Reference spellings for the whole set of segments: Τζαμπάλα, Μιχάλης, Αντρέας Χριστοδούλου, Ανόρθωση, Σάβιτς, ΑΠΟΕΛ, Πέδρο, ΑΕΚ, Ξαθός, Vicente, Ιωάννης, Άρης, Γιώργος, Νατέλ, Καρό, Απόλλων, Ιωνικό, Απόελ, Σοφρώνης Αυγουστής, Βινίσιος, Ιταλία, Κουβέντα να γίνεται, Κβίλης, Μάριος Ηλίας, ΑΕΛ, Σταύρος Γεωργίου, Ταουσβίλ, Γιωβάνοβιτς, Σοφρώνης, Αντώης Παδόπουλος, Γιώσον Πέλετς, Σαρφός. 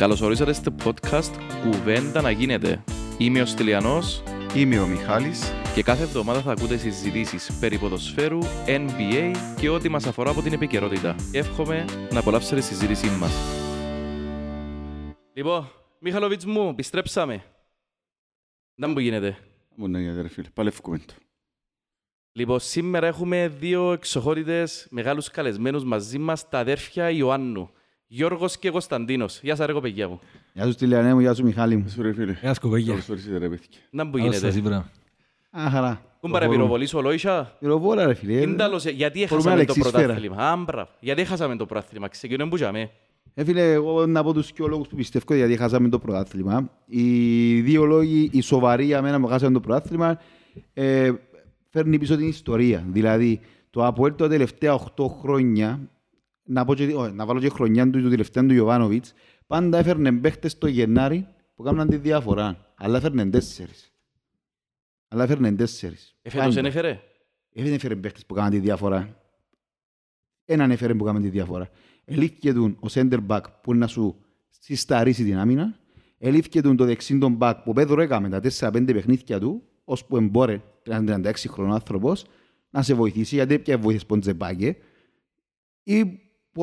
Καλώς ορίσατε στο podcast «Κουβέντα να γίνεται». Είμαι ο Στυλιανός. Είμαι ο Μιχάλης. Και κάθε εβδομάδα θα ακούτε συζητήσεις περί ποδοσφαίρου, NBA και ό,τι μας αφορά από την επικαιρότητα. Εύχομαι να απολαύσετε τη συζήτησή μας. Λοιπόν, Μιχαλοβίτς μου, επιστρέψαμε. Να μου γίνεται. Μπορεί να γίνεται, ρε φίλε. Παλεύκουμε το. Λοιπόν, σήμερα έχουμε δύο εξοχότητες μεγάλους καλεσμένους μαζί μας, τα αδέρφια Ιωάννου. Γιώργος και Κωνσταντίνος. Γεια σας, ρε κοπαίγια μου. Γεια σου, Τηλιανέ μου, γεια σου, Μιχάλη μου. Γεια σας, κοπαίγια. Καλώς ορίσατε, ρε παιδικέ. Να μου γίνεται. Α, χαρά. Κούμπα ρε πυροβολής ο Λόησα. Πυροβόλα, ρε φίλε. Γιατί έχασαμε το πρωτάθλημα. Άμπρα. Γιατί έχασαμε το πρωτάθλημα. Ξεκινούν που είχαμε. Φίλε, εγώ να πω τους και λόγους που πιστεύω γιατί έχασαμε το πρωτάθλημα. Οι δύο λόγοι, οι σοβαροί για μένα που χάσαμε το πρωτάθλημα, φέρνει πίσω την ιστορία. Δηλαδή, το Απόελ τα τελευταία 8 χρόνια, να βάλω και χρονιά του τελευταίου του Ιωβάνοβιτς, πάντα έφερνε παίχτες το Γενάρη που κάνουν τη διαφορά. Αλλά έφερνε 4. Εφέτος δεν έφερε. Έφερε παίχτες που κάνουν τη διαφορά. Έναν έφερε που κάνουν τη διαφορά. Ελήφθηκε τον ο center back που να σου συσταρίσει την άμυνα. Ελήφθηκε τον το δεξί τον back που Πέδρο έκαμε τα 4-5 παιχνίδια του, ώσπου εμπόρε, 36 χρονών άνθρωπος, να σε βοηθήσει, γιατί πια βοήθησε ποντζεμπάκε. Ή που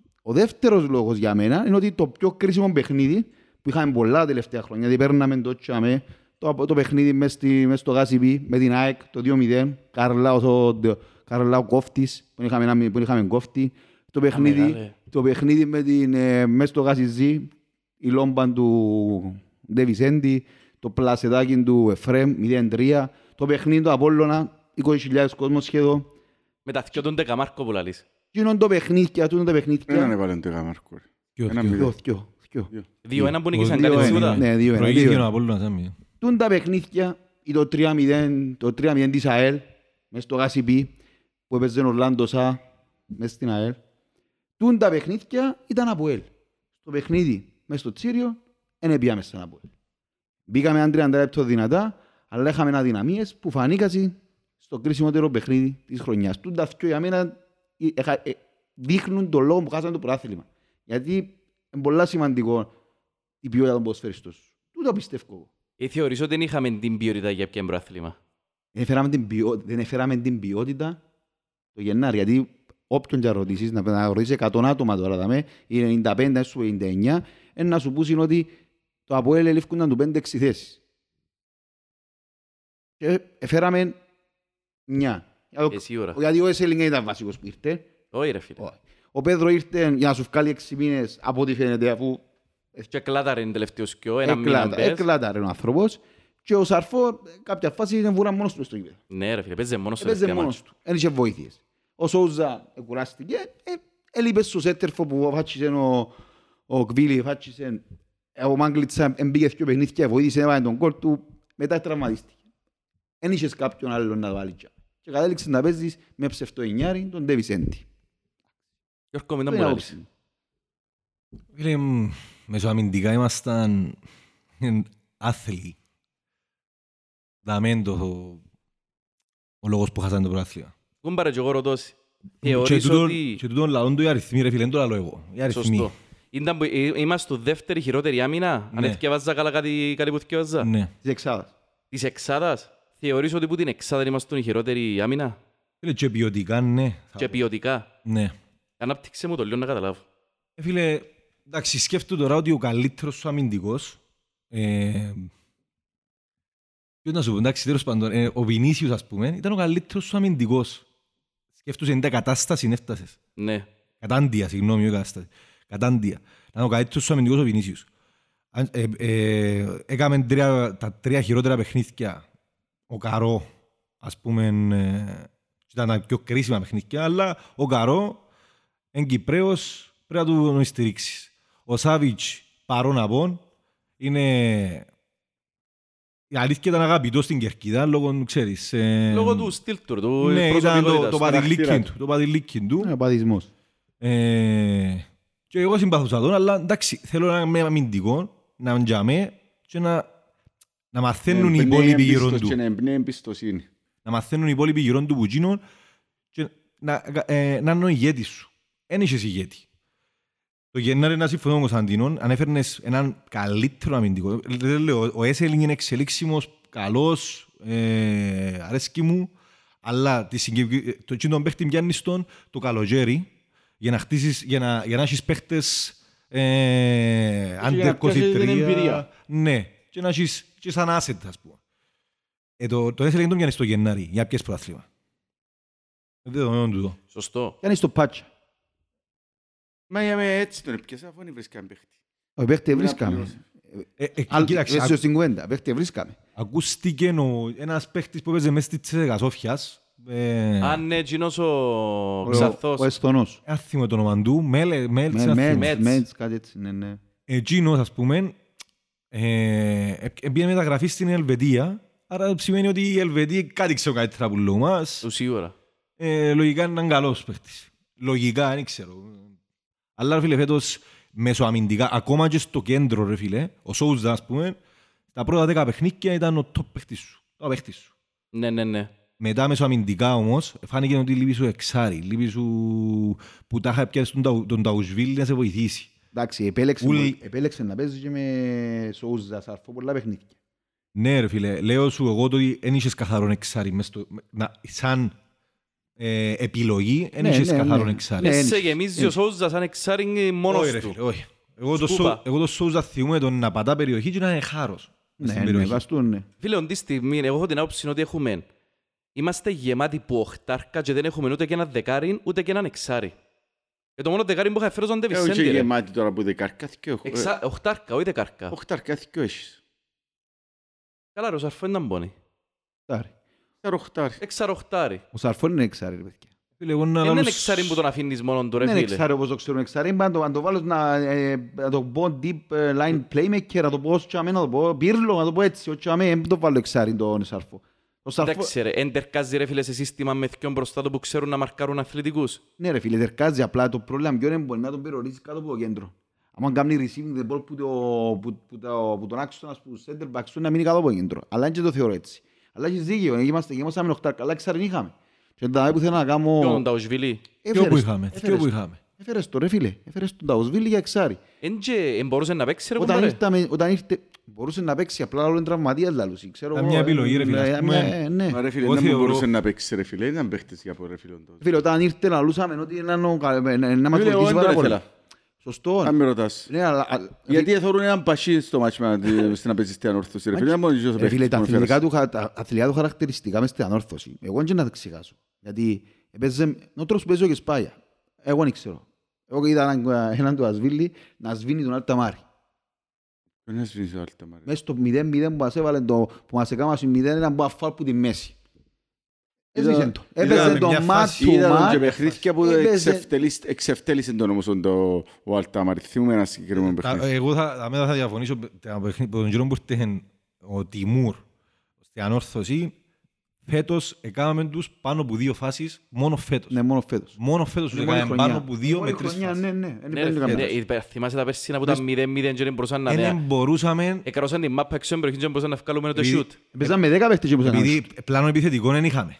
Ο δεύτερος λόγος για μένα είναι ότι το πιο κρίσιμο παιχνίδι που είχαμε πολλά τελευταία χρόνια, γιατί παίρναμε το παιχνίδι μέσα στο γάσιπι με την ΑΕΚ, το 2-0, Καρλάο κόφτης, που είχαμε κόφτη, το παιχνίδι μέσα στο γάσιζι, η λόμπαν του Vicente, το πλασεδάκι του Εφρέμ, 0-3, το παιχνίδι του Απόλλωνα, 20.000 κόσμος σχεδόν. Μεταθυκιό τον Τεκαμάρκο που λαλείς. Γίνον το παιχνίδια, τούτον τα παιχνίδια. Έναν έβαλε τον Τεκαμάρκο. Δύο-ένα που νικήσαν κάτι σούτα. Ναι, δύο-ένα. Τούν τα παιχνίδια, ή το 3-0 της ΑΕΛ, μες στο ΓΑΣΥΠΗ, που έπαιζε ο Ορλάντοσα, μες στην ΑΕΛ. Τούν τα παιχνίδια ήταν από ΑΕΛ. Το παιχνίδι μες στο Τσίριο, δεν πήγαμε σαν από ΑΕΛ. Μπήκαμε αν 30 λεπτό δυνατά, αλλά είχαμε αδυναμίες που φανήκασαν στο κρίσιμότερο παιχνίδι της χρονιάς. Τούν τα δυο για μένα δείχνουν τον λόγο που χάσανε το πρωτάθλημα. Γιατί είναι πολύ σημαντικό η ποιότητα των ποδοσφαιριστών. Τούτο πιστεύω. Θεωρείς ότι δεν είχαμε την ποιότητα για ποιο πρωτάθλημα. Δεν έφεραμε την ποιότητα το Γενάρη. Γιατί όποιον και ρωτήσεις, να ρωτήσεις 100 άτομα τώρα, δαμε, ή 95 σου 99, να σου πούσουν ότι το Απόελ ελήφκουνταν του 5-6 θέσεις. Και έφεραμε μια. Γιατί ο Εσέλιγκέ ήταν βασικός που ήρθε. Όχι ρε φίλε. Ο Πέδρο ήρθε για να σου βγάλει 6 μήνες από ό,τι φαίνεται αφού... Και κλάταρε είναι τελευταίος και ο ένα μήνα μπες. Εκλάταρε ο άνθρωπος και ο Σαρφό κάποια φάση ήταν βουρά μόνος του στο γήπεδο. Ναι ρε φίλε, παίζε μόνος του. Παίζε μόνος του, ένιξε βοήθειες. Ο Σόουζα κουράστηκε, έλειπε στο σέτερφο που φάτσισε ο Κβίλη, φάτσισε ο Μάγκλητσα, μπήκε δύο παιχνίδια, βοήθησε, έβαλε τον κόλ του, μετά τραυματίστηκε. Εν είχες κάποιον άλλον να βάλει. Και κατέληξε να παίζεις με ψευτοενιάρι τον Ντε Βισέντη. Γιώργο, μετά μου λάβεις. Φίλε, μεσοαμυντικά ήμασταν άθλοι. Δαμέντο ο λόγος που χάσανε το πρωτάθλημα. Κούμπα ρε και εγώ ρωτώσει. Και τούτον λαόν του οι αριθμοί, ρε φίλε, δεν το λαλώ εγώ. Οι αριθμοί. Είμαστε στη δεύτερη χειρότερη άμυνα, αν εθιέβαζα καλά κάτι που εθιέβαζα. Της εξάδας. Θεωρείς ότι που την εξάδερ είμαστε η χειρότερη άμυνα. Φίλε, και ποιοτικά, ναι. Και ποιοτικά. Ναι. Ανάπτυξε μου το λίγο να καταλάβω. Φίλε, εντάξει, σκέφτομαι τώρα ότι ο καλύτερος σου αμυντικός... Ποιος να σου πω, εντάξει, τέλος πάντων, ο Βινίσιος, ας πούμε, ήταν ο καλύτερος σου αμυντικός. Σκέφτομαι, είναι τα κατάσταση, έφτασες. Ναι. Κατάντια, συγγνώμη, όχι κατάσταση. Κατάντια. Ήταν ο καλύτερος σου αμυντικός ο Βινίσιος. Έκαμε τα τρία χειρότερα παιχνίδια. Ο Καρό, ας πούμε, ήταν τα πιο κρίσιμα παιχνίδια, αλλά ο Καρό, εν Κυπρέος, πρέπει να του στηρίξεις. Ο Σάβιτς, παρόν απόν, είναι Αλήθεια ήταν αγαπητός στην Κερκίδα, λόγω, ξέρεις... Λόγω του στυλ του, ναι, ήταν το παδιλίκι του. Ναι, ο παδισμός. Και εγώ συμπαθούσα τον, αλλά εντάξει, θέλω να είμαι αμυντικό, να μντιαμέ και να μαθαίνουν οι υπόλοιποι γύρω του. Και να εμπνέει εμπιστοσύνη. Να μαθαίνουν οι υπόλοιποι γύρω του πουτζίνων και να είναι ο ηγέτης σου. Εν είχες ηγέτη. Το Γενάρη να συμφωνώ με τον Κωνσταντίνο, ανέφερνες έναν καλύτερο αμυντικό. Λέω, ο Εσέλιγκέ είναι εξελίξιμος, καλός, αρέσκει μου, αλλά τον παίχτη πιάνεις τον το καλοκαίρι για να χτίσεις, για να έχεις παίχτες under 23. Ναι, και να έχεις και σαν asset, ας πούμε. Το Εσέλιγκέ τον πιάνεις το Γενάρη, για ποιες προαθλήμα. Δεν το σωστό. Πιάνεις το πάτσα. Μα είμαι έτσι τον έπιασα, αφού είναι βρίσκαμε παίχτη. Ο παίχτη βρίσκαμε. Έτσι ως την κουβέντα, παίχτη βρίσκαμε. Ακούστηκε ένας παίχτης που έπαιζε μέσα στη Τσέκα Σόφιας. Αν ναι, εκείνος ο Ξαθός. Ο Εστονός. Άθιμο το όνομα του, Μέλτς, κάτι έτσι, ναι. Εκείνος, ας πούμε, πήγε μεταγραφή στην Ελβετία, άρα σημαίνει ότι η Ελβετία κάτι ξέρω καλύτερα που λέω μας. Σίγουρα. Λογικά είναι έναν καλός παίχτης. Λογικά, δεν ξέρω. Αλλά ρε φίλε, φέτος μεσοαμυντικά, ακόμα και στο κέντρο ρε φίλε, ο Σόουζα ας πούμε, τα πρώτα 10 παιχνίκια ήταν ο top παίχτης σου, το παίχτης σου. Ναι. Μετά μεσοαμυντικά όμως, φάνηκε ότι λείπει σου εξάρι, λείπει σου που τα είχα πιάσει τον Ταουσβίλ να σε βοηθήσει. Εντάξει, επέλεξε να παίζει και με Σόουζα, Σαρφό, πολλά παιχνίκια. Ναι ρε φίλε, λέω σου εγώ ότι δεν είχες καθαρόν εξάρι, σαν... επιλογή, δεν είχες καθαρόν εξάρι. Είσαι γεμίζει ο Σόουζα σαν εξάρι μόνος του. Όχι. Εγώ το Σόουζα θυμούμαι τον να πατά περιοχή και να είναι χάρος. Φίλε, όντι στιγμή, εγώ έχω την άποψη ότι έχουμε... Είμαστε γεμάτοι που οχτάρκα και δεν έχουμε ούτε και ένα δεκάρι, ούτε και έναν εξάρι. Και το μόνο δεκάρι που είχα φέρω ήταν Vicente. Όχι γεμάτοι τώρα που δεκάρκα, θυκιο. Οχτάρκα, όχι δεκάρκα. Οχτάρκα, θυκιο έχεις. Καλά ρε, ο Σαρφό ήταν πόνοι. Εξαροχτάρι. Ο Σαρφών είναι εξάρι, ρε παιδιά. Είναι εξάρι που τον αφήνεις μόνον του, ρε φίλε. Είναι εξάρι όπως το ξέρουν εξάρι. Αν το βάλω να το πω deep line playmaker, να το πω ως τσάμε, να το πω πύρλο, να το πω έτσι. Ο τσάμε, δεν το βάλω εξάρι τον Σαρφό. Εντάξει ρε, εν τερκάζει ρε φίλε σε σύστημα με θκιόν μπροστά του που ξέρουν να μαρκάρουν αθλητικούς. Ναι ρε φίλε, τερκάζει απλά το πρόβλημα ποιο είναι μπορεί να τον περιορίσει κάτω από το κέντρο. Αν κάνει receiving the ball που τον άξονα που center back σου να μείνει κάτω από το κέντρο. Αλλά και το θεωρώ έτσι. Αλλά έχεις δίκαιο, είμαστε οχτάρκα, αλλά εξάρριν είχαμε. Και τα πουθένα να κάνω... Ποιο τον Ταουσβίλη. Ποιο που είχαμε. Έφερες το ρε φίλε, έφερες τον Ταουσβίλη για εξάρι. Εν μπορούσε να παίξει ρε κουμπάρε. Όταν ήρθε, μπορούσε να παίξει, απλά όλο είναι τραυματίας λαλούς. Ήταν μια επιλογή ρε φίλε. Ρε φίλε, δεν μπορούσε να παίξει ρε φίλε, ήταν παίχτες για πορε φίλε. Φίλε, όταν ήρθε λαλούσαμε ότι να μας βοηθήσει πάρα πολλά. Σωστό. Αν με ρωτάς. Γιατί θεωρούν έναν πασί στο μάτσι στην απεζιστή Ανόρθωση. Ρε φίλε, τα αθλητικά του χαρακτηριστικά μες στην Ανόρθωση. Εγώ δεν να τα εξηγάσω. Γιατί νότρος παίζω και σπάγια. Εγώ δεν ξέρω. Εγώ είδα έναν του Ασβίλη να σβήνει τον Αλταμάρι. Δεν να σβήνει τον Αλταμάρι. Μέσα στο 0-0 που μας έβαλε το που μας έκανα στο 0 έναν μπαφάλ από τη μέση. Έπαιζε το μάτι του Μάρ. Παιχνίδια που εξευτέλισε τον όμως ο Αλτάμαρ. Θυμούμε ένα συγκεκριμένο παιχνίδι. Εγώ θα διαφωνήσω από τον κύριο που ήρθε ο Τιμούρ στην Ανόρθωση. Φέτος έκαναμε τους πάνω από δύο φάσεις μόνο φέτος. Ναι, μόνο φέτος. Μόνο φέτος τους έκαναμε πάνω από δύο με τρεις φάσεις. Ναι. Θυμάσαι τα πέρσινα που ήταν 0-0 και δεν μπορούσαν να... Δεν μπορούσαμε... Εκαρώσαν την μάπα εξών περιοχή και δεν μπορούσαν να βγάλουμε το shoot. Παίζαμε 10 παίχτες και μπορούσαν να βγάλουμε. Επειδή πλάνο επιθετικό δεν είχαμε.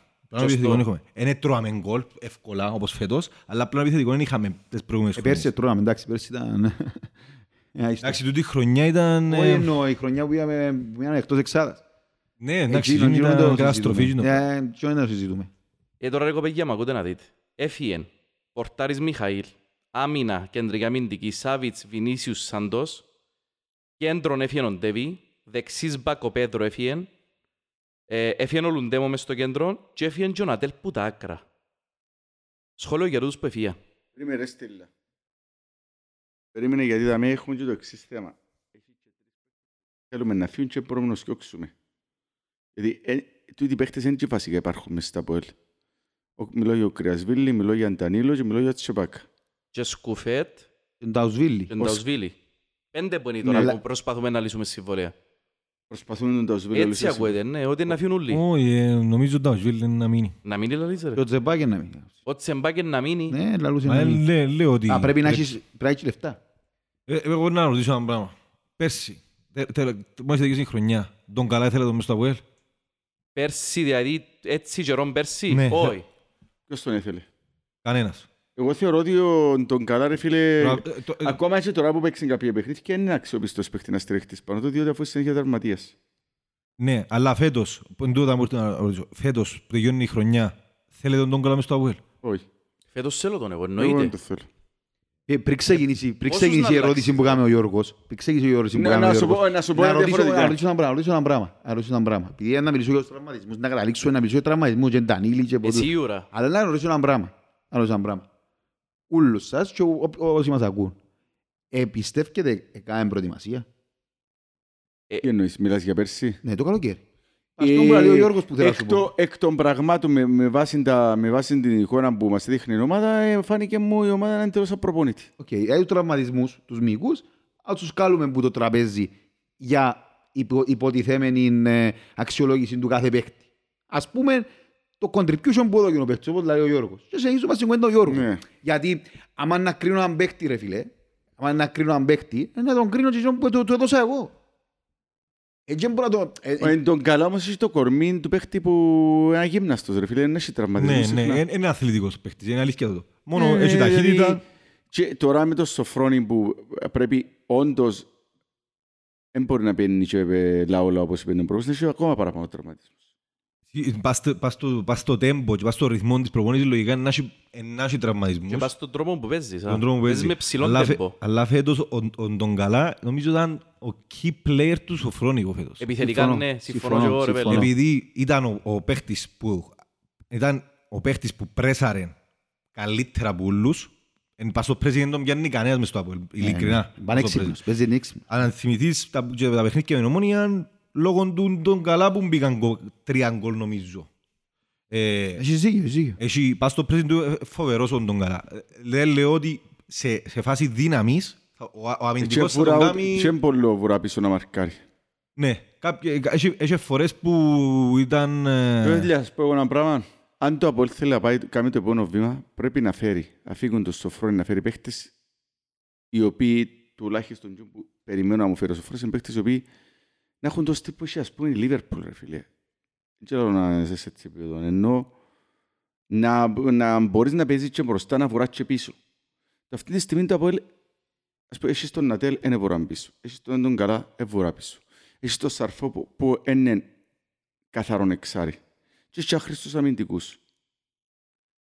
Είναι τρώαμε γκολ εύκολα όπως φέτος, αλλά πλέον επιθετικό δεν είχαμε τις προηγούμενες χρονιές. Πέρσι τρώαμε, εντάξει, πέρσι ήταν... Εντάξει, τούτη χρονιά ήταν... Όχι εννοώ, η χρονιά που ήταν εκτός εξάδας. Ναι, εντάξει, ήταν καταστροφή. Ποιο είναι να συζητούμε. Τώρα ρε κοπέγια, μ' ακούτε να δείτε. Έφυγεν, πορτάρις Μιχαήλ, άμυνα, κεντρική αμυντική, Σάβιτς, Βινίσιους, Σαντός, κέντρον έφυγεν ο Ντεβί, δεξής μπακ ο Πέδρο έφυγεν. Έφυγαν ο Λουντέμο μες στο κέντρο και έφυγαν και ο Νατέλ που τα άκρα. Σχόλιο για τούτους που έφυγαν. Περίμενε στείλα. Περίμενε γιατί θα με έχουμε και το εξής θέμα. Θέλουμε να φύγουν και μπορούμε να σκιώξουμε. Γιατί τούτοι παίχτες είναι και βασικά υπάρχουν μέσα στα Απόελ. Μιλώ για ο Κρυασβίλη, μιλώ για Ντανίλο και μιλώ για Τσεπάκα. Και Σκουφέτ. Και Ταουσβίλη. 5 που είναι τώρα που προσπαθούμε να λύσουμε συμβολία. Προσπαθούν τον Ταουσβίλ. Έτσι ακούγεται, ναι, ότι να φύγουν όλοι. Όχι, νομίζω ότι ο Ταουσβίλ είναι να μείνει. Να μείνει, λαλήσε. Ο Τσεμπάκεν να μείνει. Ο Τσεμπάκεν να μείνει. Ναι, λαλούσε να μείνει. Α, πρέπει να έχεις λεφτά. Εγώ να ρωτήσω ένα πράγμα. Πέρσι, μόλις τελειώσει η χρονιά, τον καλά ήθελα τον μες στο Απόελ. Πέρσι, δηλαδή έτσι καιρόν πέρσι, όχι. Ποιος τον ήθελε? Κανένας. Εγώ θεωρώ ότι τον καλά, ρε φίλε, ακόμα έτσι τώρα που παίξαν κάποια παιχνίδια και είναι αξιόπιστος παίχτη να στρέχτης πάνω του, διότι αφού συνέχεια τραυματίας. Ναι, αλλά φέτος, φέτος που τελειώνει η χρονιά, θέλετε τον καλά μες στο Απόελ? Όχι. Φέτος θέλω τον εγώ, εννοείται. Πριν ξεκινήσει η ερώτηση που κάνει ο Γιώργος, να ρωτήσω ένα πράγμα. Επειδή να μιλήσω για τους τραυματισμούς, να καταλήξω να μιλήσω για τραυματισμούς και Ντανίλη και ποτέ. Αλλά να ρωτήσω ένα πράγμα. Ούλους σας και όσοι μας ακούν, πιστεύετε κάνει προετοιμασία? Τι εννοείς, μιλάς για πέρσι? Ναι, το καλοκαίρι. Εκ των πραγμάτων, με βάση την εικόνα που μας δείχνει η ομάδα, φάνηκε μου η ομάδα να είναι τελώς απροπονητή. Οκ, για τους τραυματισμούς, τους μυϊκούς, ας τους κάλουμε που το τραπέζι για υποτιθέμενη αξιολόγηση του κάθε παίκτη. Ας πούμε, το contribution που έδωκε ο παίκτης, όπως λέει ο Γιώργος. Και σε ίσως μας συγκεντώ ο Γιώργος. Γιατί, άμα να κρίνω έναν παίκτη, ρε φίλε, άμα να κρίνω έναν παίκτη, να τον κρίνω που του έδωσα εγώ. Εν τον καλά όμως είσαι το κορμί του παίχτη που είναι αγύμναστος, ρε φίλε, δεν έχει τραυματισμούς. Ναι, είναι αθλητικός παίχτης, είναι αλήθεια αυτό. Μόνο έχει ταχύτητα. Και τώρα με τον Σοφρώνη που πρέπει όντως, δεν μπορεί να παίρνει και λαόλα όπως παίρνει ο προπονητής, έχει ακόμα παραπάνω τραυματισμούς. Πας στο τέμπο και πας στο ρυθμό της προπονητής, λογικά να έχει τραυματισμούς. Και πας στον τρόπο που παίζεις, παίζεις με ψηλό τέμπο. Αλλά φέτος τον καλά νομίζω ήταν ο key player του Σοφρώνικο φέτος. Επιθετικά ναι, συμφωνώ. Επειδή ήταν ο παίχτης που πρέσαρε καλύτερα από όλους, εν πας στο πρέσινγκ τον πιάνει κανένας μες στο Απόελ, ειλικρινά. Πανέξυπνος, παίζει έξυπνος. Αν θυμηθείς τα παιχνίδια και με Ομόνοια, λόγω του τον καλά που μπήκαν τρία γκολ νομίζω. Έχει ζήγιο. Έχει πας στο πρέσινγκ του φοβερός τον καλά. Λέω ότι σε φάση δύναμης, ο αμυντικός θα τον κάνει... Και πολλό βουρά πίσω να μαρκάρει. Ναι, έχει φορές που ήταν... Βέβαια, σου πω εγώ ένα πράγμα. Αν το Απόλλων θέλει να πάει, κάνει το επόμενο βήμα, πρέπει να φέρει, αφήγουν το Σοφρόνι να φέρει παίχτες, οι οποίοι τουλάχιστον που περιμένω να μου φέρει ο Σοφρόνις, είναι παίχτες οι οποίοι να έχουν το στύπο, ας πούμε, η Λίβερπουλ, ρε φίλε. Δεν ξέρω να είσαι σε έτσι επίπεδο, ενώ να μπορείς να παίζεις και μπροστά, να βουράς και πίσω. Αυτή τη στιγμή το Απόλλων, ας πούμε, έχεις τον Νατέλ, είναι βουράν πίσω. Έχεις τον Καρά, είναι βουρά πίσω. Έχεις τον Σαρφό που είναι καθαρόν εξάρι. Και έχεις άχρηστος αμυντικούς.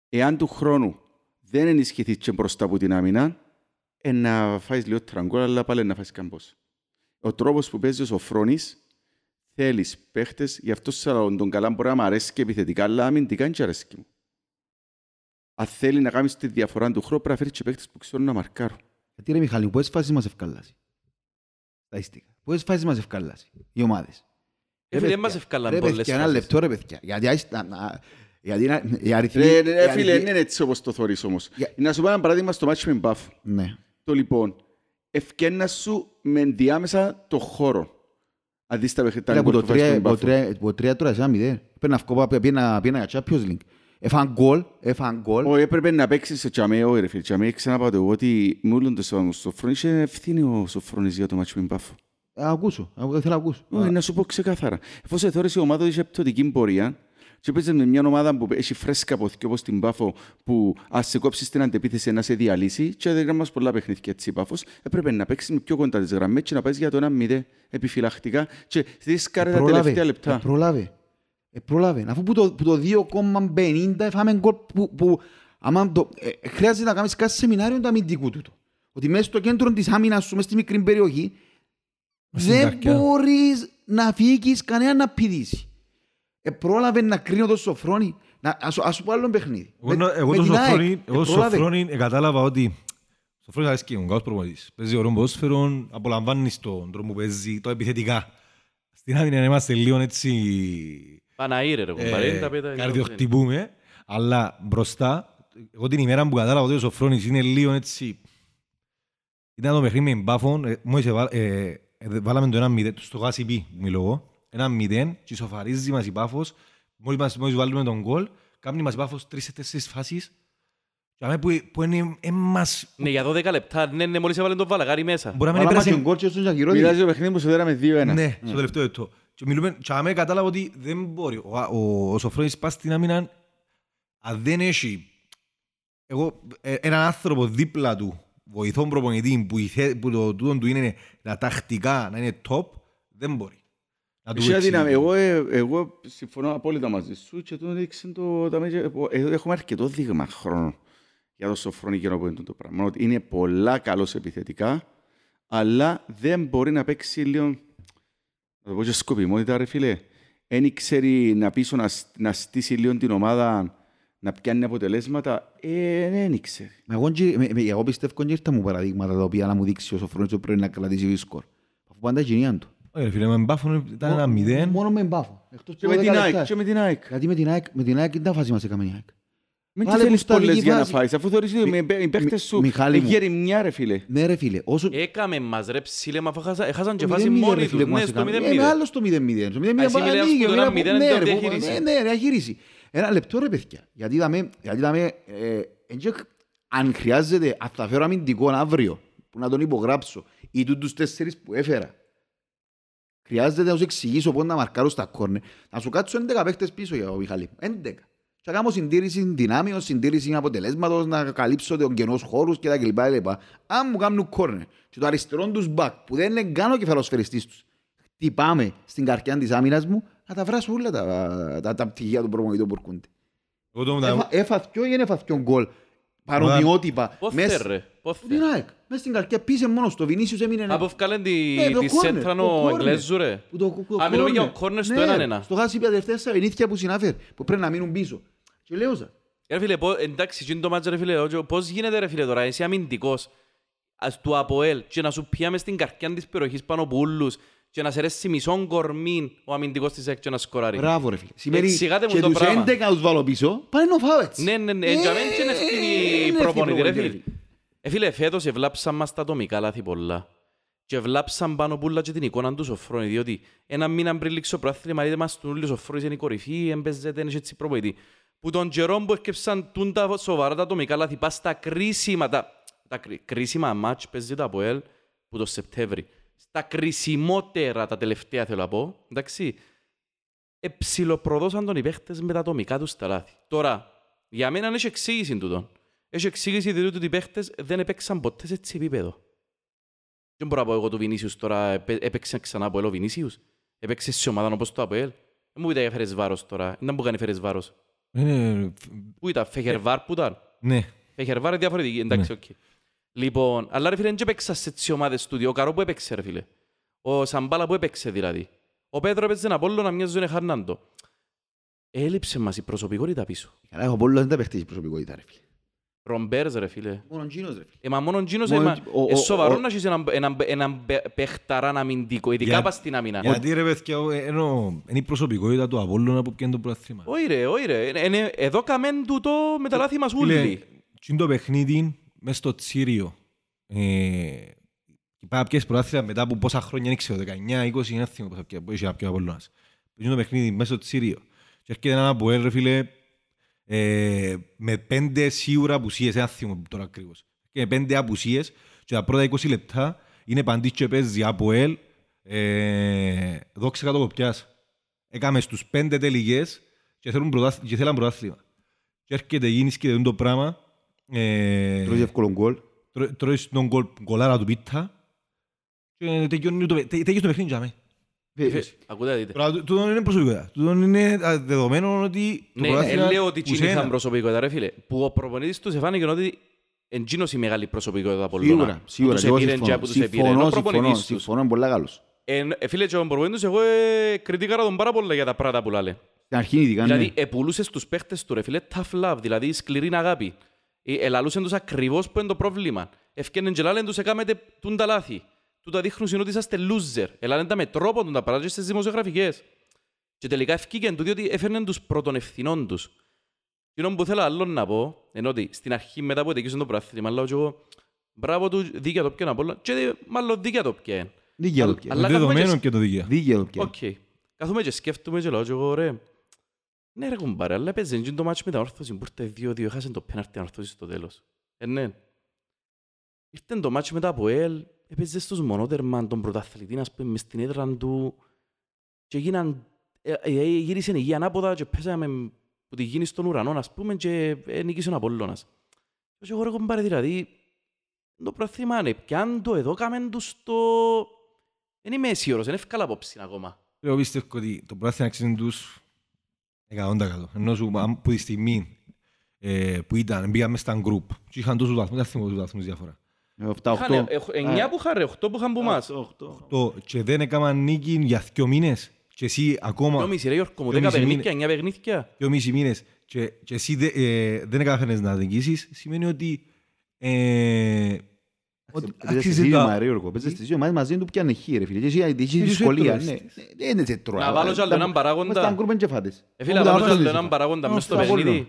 Εάν του χρόνου δεν ενισχυθείς και μπροστά από την άμυνα, να φάεις λίγο τραγκόλ, αλλά πάλι να φάεις καμπός. Ο τρόπος που παίζεις ο Φρόνης, θέλεις παίχτες, γι' αυτό τον καλά μπορεί να μ' αρέσει και επιθετικά, αλλά αμυντικά και αρέσει και μου. Αν θέλει να κάνεις τη διαφορά του χρόνου, πρέπει να φέρεις και παίχτες που ξέρουν να μαρκάρουν. Γιατί ρε Μιχάλη, πόσες φάσεις μας ευκάλλασαι? Στατιστικά. Πόσες φάσεις μας ευκάλλασαι οι ομάδες? Δεν μας ευκάλλαν πολλές φάσεις. Ένα λεπτό ρε παιδιά. Γιατί οι αριθμοί... Ρε φίλε, είναι έτσι όπως το θωρείς όμως. Να σου πω ένα παράδειγμα στο μάτσι με μπαφ. Το λοιπόν, ευκένα σου με ενδιάμεσα το χώρο. Αντίστοιχα παιχνίδια που το φάσεις με μπαφ. Που τρία τώρα σαν μηδέ. Έφαν γκολ. Όχι, έπρεπε να παίξεις σε τσιαμέ, όχι ρε φίλε. Τσιαμέ, ξαναπάτε εγώ ότι μου ήλουν το Σοφρόνη και ευθύνει ο Σοφρόνης για το μάτσο με μπάφο. Ακούσω, θέλω να ακούσω. Να σου πω ξεκάθαρα. Εφόσον θεωρείς η ομάδα είχε πτωτική πορεία και παίζεις με μια ομάδα που έχει φρέσκα ποθηκή όπως την Πάφο που ας σε κόψεις την αντεπίθεση να σε διαλύσει και δεν γράμμας πολλά παιχνίδια έτσι η Πάφος, έπρεπε να παίξεις με πιο κοντά τις γραμμές και να παίζεις για το 1-0 επιφυλακτικά και δίσκαρε τα τελευταία λεπτά. Προλάβε. Αφού που το 2,50 φάμε γκολ που χρειάζεται να κάνεις κάτι σεμινάριο του αμυντικού τούτο. Ότι μέσα στο κέντρο της άμυνας σου, μέσα στη μικρή περιοχή, δεν μπορείς να φύγεις κανένα να πηδήσει. Πρόλαβε να κρίνω το Σοφρώνη. Ας σου πω άλλον παιχνίδι. Εγώ το Σοφρώνη κατάλαβα ότι Σοφρώνης αρέσει και ο καλός προπονητής. Παίζει ωραίο ποδόσφαιρο, απολαμβάνεις τον τρόπο που παίζει, το επιθετικά. Στην άμυνα είμαστε λίγο έτσι... Παναήρε ρε κομπαρέντα. Καρδιοχτυπούμε, αλλά μπροστά, εγώ την ημέρα που κατάλαβα ότι ο Σοφρώνης είναι λίγο έτσι... Ήταν το παιχνίδι με μπάφων, μόλις Βάλαμε το 1-0, στο γάσι πι, μιλώ εγώ. 1-0, και σοφαρίζει μας η Πάφος. Μόλις βάλουμε τον γκολ, κάνει μας η Πάφος 3-4 φάσεις. Που είναι εμάς... Ναι, για 12 λεπτά, ναι, μόλις έβαλε τον Βαλαγάρι μέσα. Μπορεί να μην έπρασε... Μιλάζει το παιχνίδι που σου φέραμε 2-1. Ναι, στο τελευταίο λεπτό. Και αμέ κατάλαβα ότι δεν μπορεί. Ο Σοφρώνης πάει στην άμυνα, αν δεν έχει... Εγώ, έναν άνθρωπο δίπλα του, βοηθόν προπονητή, που το τούτο του είναι τα τακτικά, να είναι top, δεν μπορεί. Εγώ συμφωνώ απόλυτα μαζί σου και τον έδειξε το... Έχουμε αρκετό δείγμα χρόνο για το Σοφρόνη και να πω το πράγμα. Είναι πολλά καλός επιθετικά, αλλά δεν μπορεί να παίξει λίγο... Να το πω και σκοπιμότητα, ρε φίλε. Εν ξέρει να πίσω να στήσει λίγο την ομάδα... να πιάνει αποτελέσματα, δεν ήξερε. Εγώ πιστεύω και ήρθα μου παραδείγματα τα οποία να μου δείξει ο Σοφρόνης πρέπει να κρατήσει βίσκορ. Αφού πάντα γενιάν του. Ωραία φίλε, με μπάφον ήταν ένα 0. Μόνο με μπάφο. Και με την ΑΕΚ. Γιατί με την ΑΕΚ ήταν φάση μας έκαμε η ΑΕΚ. Μην τι θέλεις πολλές για να φάεις, αφού θεωρείς ότι οι παίκτες σου γέρει μια ρε φίλε. Ναι ρε φίλε. Έκαμε μας ρε ψήλε, μα έχασαν και φάση μόνοι τους. Ναι, στο 0-0. Είναι άλλο στο 0-0. Ένα λεπτό ρε παιδιά, γιατί είδαμε, αν χρειάζεται, αν θα φέρω αμυντικό αύριο, που να τον υπογράψω, ή τους 4 που έφερα, χρειάζεται να σου εξηγήσω πώς να μαρκάρω στα κόρνερ, να σου κάτσω 11 παίχτες πίσω για τον Μιχάλη, 11. Θα κάνω συντήρηση δυνάμεων, συντήρηση αποτελέσματος, να καλύψω τον κενός χώρους κλπ. Αν μου κάνουν κόρνερ και το αριστερό τους μπακ, που δεν είναι καν ο κεφαλοσφαιριστής τους, χτυπάμε στην καρδιά της άμυνας μου, να τα βράσω όλα τα πτυχία του προπονητών που έρχονται. Έφαθιω ή δεν έφαθιω γκολ. Παρομοιότυπα. Πότε ρε. Μες στην καρκιά πήσε μόνο στο Βινίσιος έμεινε... Από ευκάλεν τη σέντρα ο Εγγλέζου ρε. Αμιλούμε για ο κόρνερ στο 1-1. Στο χάσι πια τελευταία στα Βινίθια που συνάφερε. Που πρέπει να μείνουν πίσω. Και λέω σαν. Εντάξει, γίνει το μάτσο ρε φίλε. Πώς γίνεται ρε φίλε τώρα, εσύ αμυντικός του Απόελ και να σου πιάμε στην καρκιά της περιοχής πάνω από όλους. Και να σε αρέσει μισόν κορμήν ο αμυντικός της ΑΕΚ και να σκοράρει. Μπράβο ρε φίλε. Σημαίνει και τους 11 τους βάλω πίσω, πάνε ο Φάβετς. Ναι, για μένα και είναι αυτή η προπονητή ρε φίλε. Φίλε, φέτος ευλάψαν μας τα ατομικά λάθη πολλά. Και ευλάψαν πάνω πουλά και την εικόνα του Σοφρώνη, διότι έναν μήνα πριν λήξει ο πράθλημα, λέτε μας τον ούλιο Σοφρώνης είναι η κορυφή, εμπέζεται, είναι έτσι προπονητή. Που τον Τζερόμπο έφκεψαν τα σοβαρά τα ατομικά λάθη, πας στα κρίσιμα μάτς παίζει το Απόελ που το Σεπτέμβρη. Στα κρισιμότερα τα τελευταία θέλω να πω, εντάξει, εψιλοπροδώσαν τον οι παίχτες με τα ατομικά τους τα λάθη. Τώρα, για μένα έχει εξήγηση τούτον. Έχει εξήγηση διότι οι παίχτες δεν έπαιξαν ποτέ σε έτσι επίπεδο. Δεν μπορώ να πω εγώ του Βινίσιους τώρα, έπαιξε ξανά από ελ ο Βινίσιους. Έπαιξε σε ομάδαν όπως το Απόελ. Δεν μου πείτε έφερες βάρος τώρα, δεν μου κάνει έφερες βάρος. Πού ήταν, Φεχερβάρ που ήταν. Ναι. Φεχερβάρ είναι διαφορετική, εντάξει, οκ. Λοιπόν, αλλά ρε φίλε, δεν έπαιξα σε τις ομάδες του, ο Καρό που έπαιξε ρε φίλε. Ο Σαμπάλα που έπαιξε δηλαδή. Ο Πέτρο έπαιξε ένα Απόλλωνα, μια ζωή χαρνάντο. Έλειψε μας η προσωπικότητα πίσω. Καλά, ο Απόλλωνας δεν τα παίχτησε η προσωπικότητα ρε φίλε. Ρομπέρς ρε φίλε. Μόνον Τζίνος ρε φίλε. Μόνον Τζίνος, σοβαρό να έχεις έναν παίχταραν αμυντικό, ειδικά πας στην άμυνα. Γιατί ρε παιδιά, είναι η προσωπικότητα του Απόλλωνα που πιάνει το πρωτάθλημα. Όχι ρε, εδώ καμέν τούτο με τα λάθη μας όλοι. Τι το παιχνίδι μες στο Τσίριο, είπα ποιες προάθλια μετά από πόσα χρόνια, δεν ξέρω, 19-20 είναι άθιμο που είχε να πιω από όλωνας. Παίζουν το παιχνίδι μες στο Τσίριο και έρχεται έναν Απόελ, ρε φίλε, με 5 σίγουρα απουσίες, άθιμο τώρα ακριβώς. Και 5 απουσίες και τα πρώτα 20 λεπτά είναι παντής και παίζει Απόελ, δόξα κατοκοπιάς. Έκαμε στους 5 τελικές και θέλαν προάθλημα. Και έρχεται γίνεις και δεν το πράγμα. Τρώει εύκολο γκολ. Τρώει τον γκολάρα του πίτα. Και τελειώνει το παιχνίδι για μένα. Ακούτε, δείτε. Τούτον είναι προσωπικότητα. Τούτον είναι δεδομένο ότι... Ναι, λέω ότι είχαν προσωπικότητα ρε φίλε. Που ο προπονητής τους εφάνηκε ότι εντζήνως η μεγάλη προσωπικότητα από Λόνα. Σίγουρα, συμφωνώ. Συμφωνώ, πολλά καλός. Φίλε, και ο προπονητής εγώ κριτικάρα τον πάρα πολλά για τα πράγματα που λένε. Δηλαδή, επουλούσες τους παίχτες του ρε φίλε tough love, δηλαδή σκληρή αγάπη. Ελαλούσαν τους ακριβώς που είναι το πρόβλημα. Ευκένεν και λάλεν τους έκαμετε τούν τα λάθη. Του τα δείχνουν ότι είσαστε loser. Ελάλεν τα με τρόπο τα παράδειγες στις δημοσιογραφικές. Και τελικά ευκήκαν του διότι έφερναν τους πρώτων ευθυνών τους. Κοινό που θέλω άλλο να πω, ενώ ότι στην αρχή μετά που ετεκίσαν το πράθλημα, λέω και εγώ, μπράβο του, δίκαια το πιέν απ' όλα. Και μάλλον δίκαια το πιέν. Δίκαιο πια. Δεδομένων και το δίκαιο. Δίκαιο πια. Καθούμε και σκέφτομαι και λέω και εγώ, ρε, ναι ρε κουμπάρε, αλλά παίζε και το μάτσο με την Ανόρθωση, που ήρθε 2-2, χάσαν το πέναρτι την Ανόρθωση στο τέλος. Ναι. Ήρθε το μάτσο με τα Απόελ, έπαιζε στους μονότερμαν τον πρωταθλητή, ας πούμε, μες στην έδρα του και γύρισε η γη ανάποδα και πέσαμε που τη γίνει στον ουρανό, ας πούμε, και νίκησε ο Απόλλωνας. Και εγώ ρε κουμπάρε, δηλαδή, το πρόθυμα είναι, και αν το εδώ κάμεν τους το... Δεν είμαι αισιόρος, δεν έφυγα απόψη ακόμα. Εγώ πιστεύω ότι το πράσινο αξίζει τους 100%. Ενώ από τη στιγμή που ήταν, πήγαμε στα γκρουπ και είχαν τόσους βαθμούς, δεν θυμώ τους βαθμούς διαφορά. 7-8. 9 που είχαν ρε, 8 που είχαν που μας. 8 και δεν έκαναν νίκη για 2 μήνες. Και εσύ ακόμα... 2,5 ρε Γιώργο, 10 παιχνίδια, 9 παιχνίδια. 2,5 μήνες και εσύ δεν έκανες να νικήσεις, σημαίνει ότι... Παίζεις στις δύο ομάδες μαζί του πια ανεχεί ρε φίλε. Και εσύ δυσκολία. Δεν έτσι τρώει. Να βάλω κι άλλο έναν παράγοντα. Φίλε, να βάλω κι άλλο έναν παράγοντα μες στο παιχνίδι.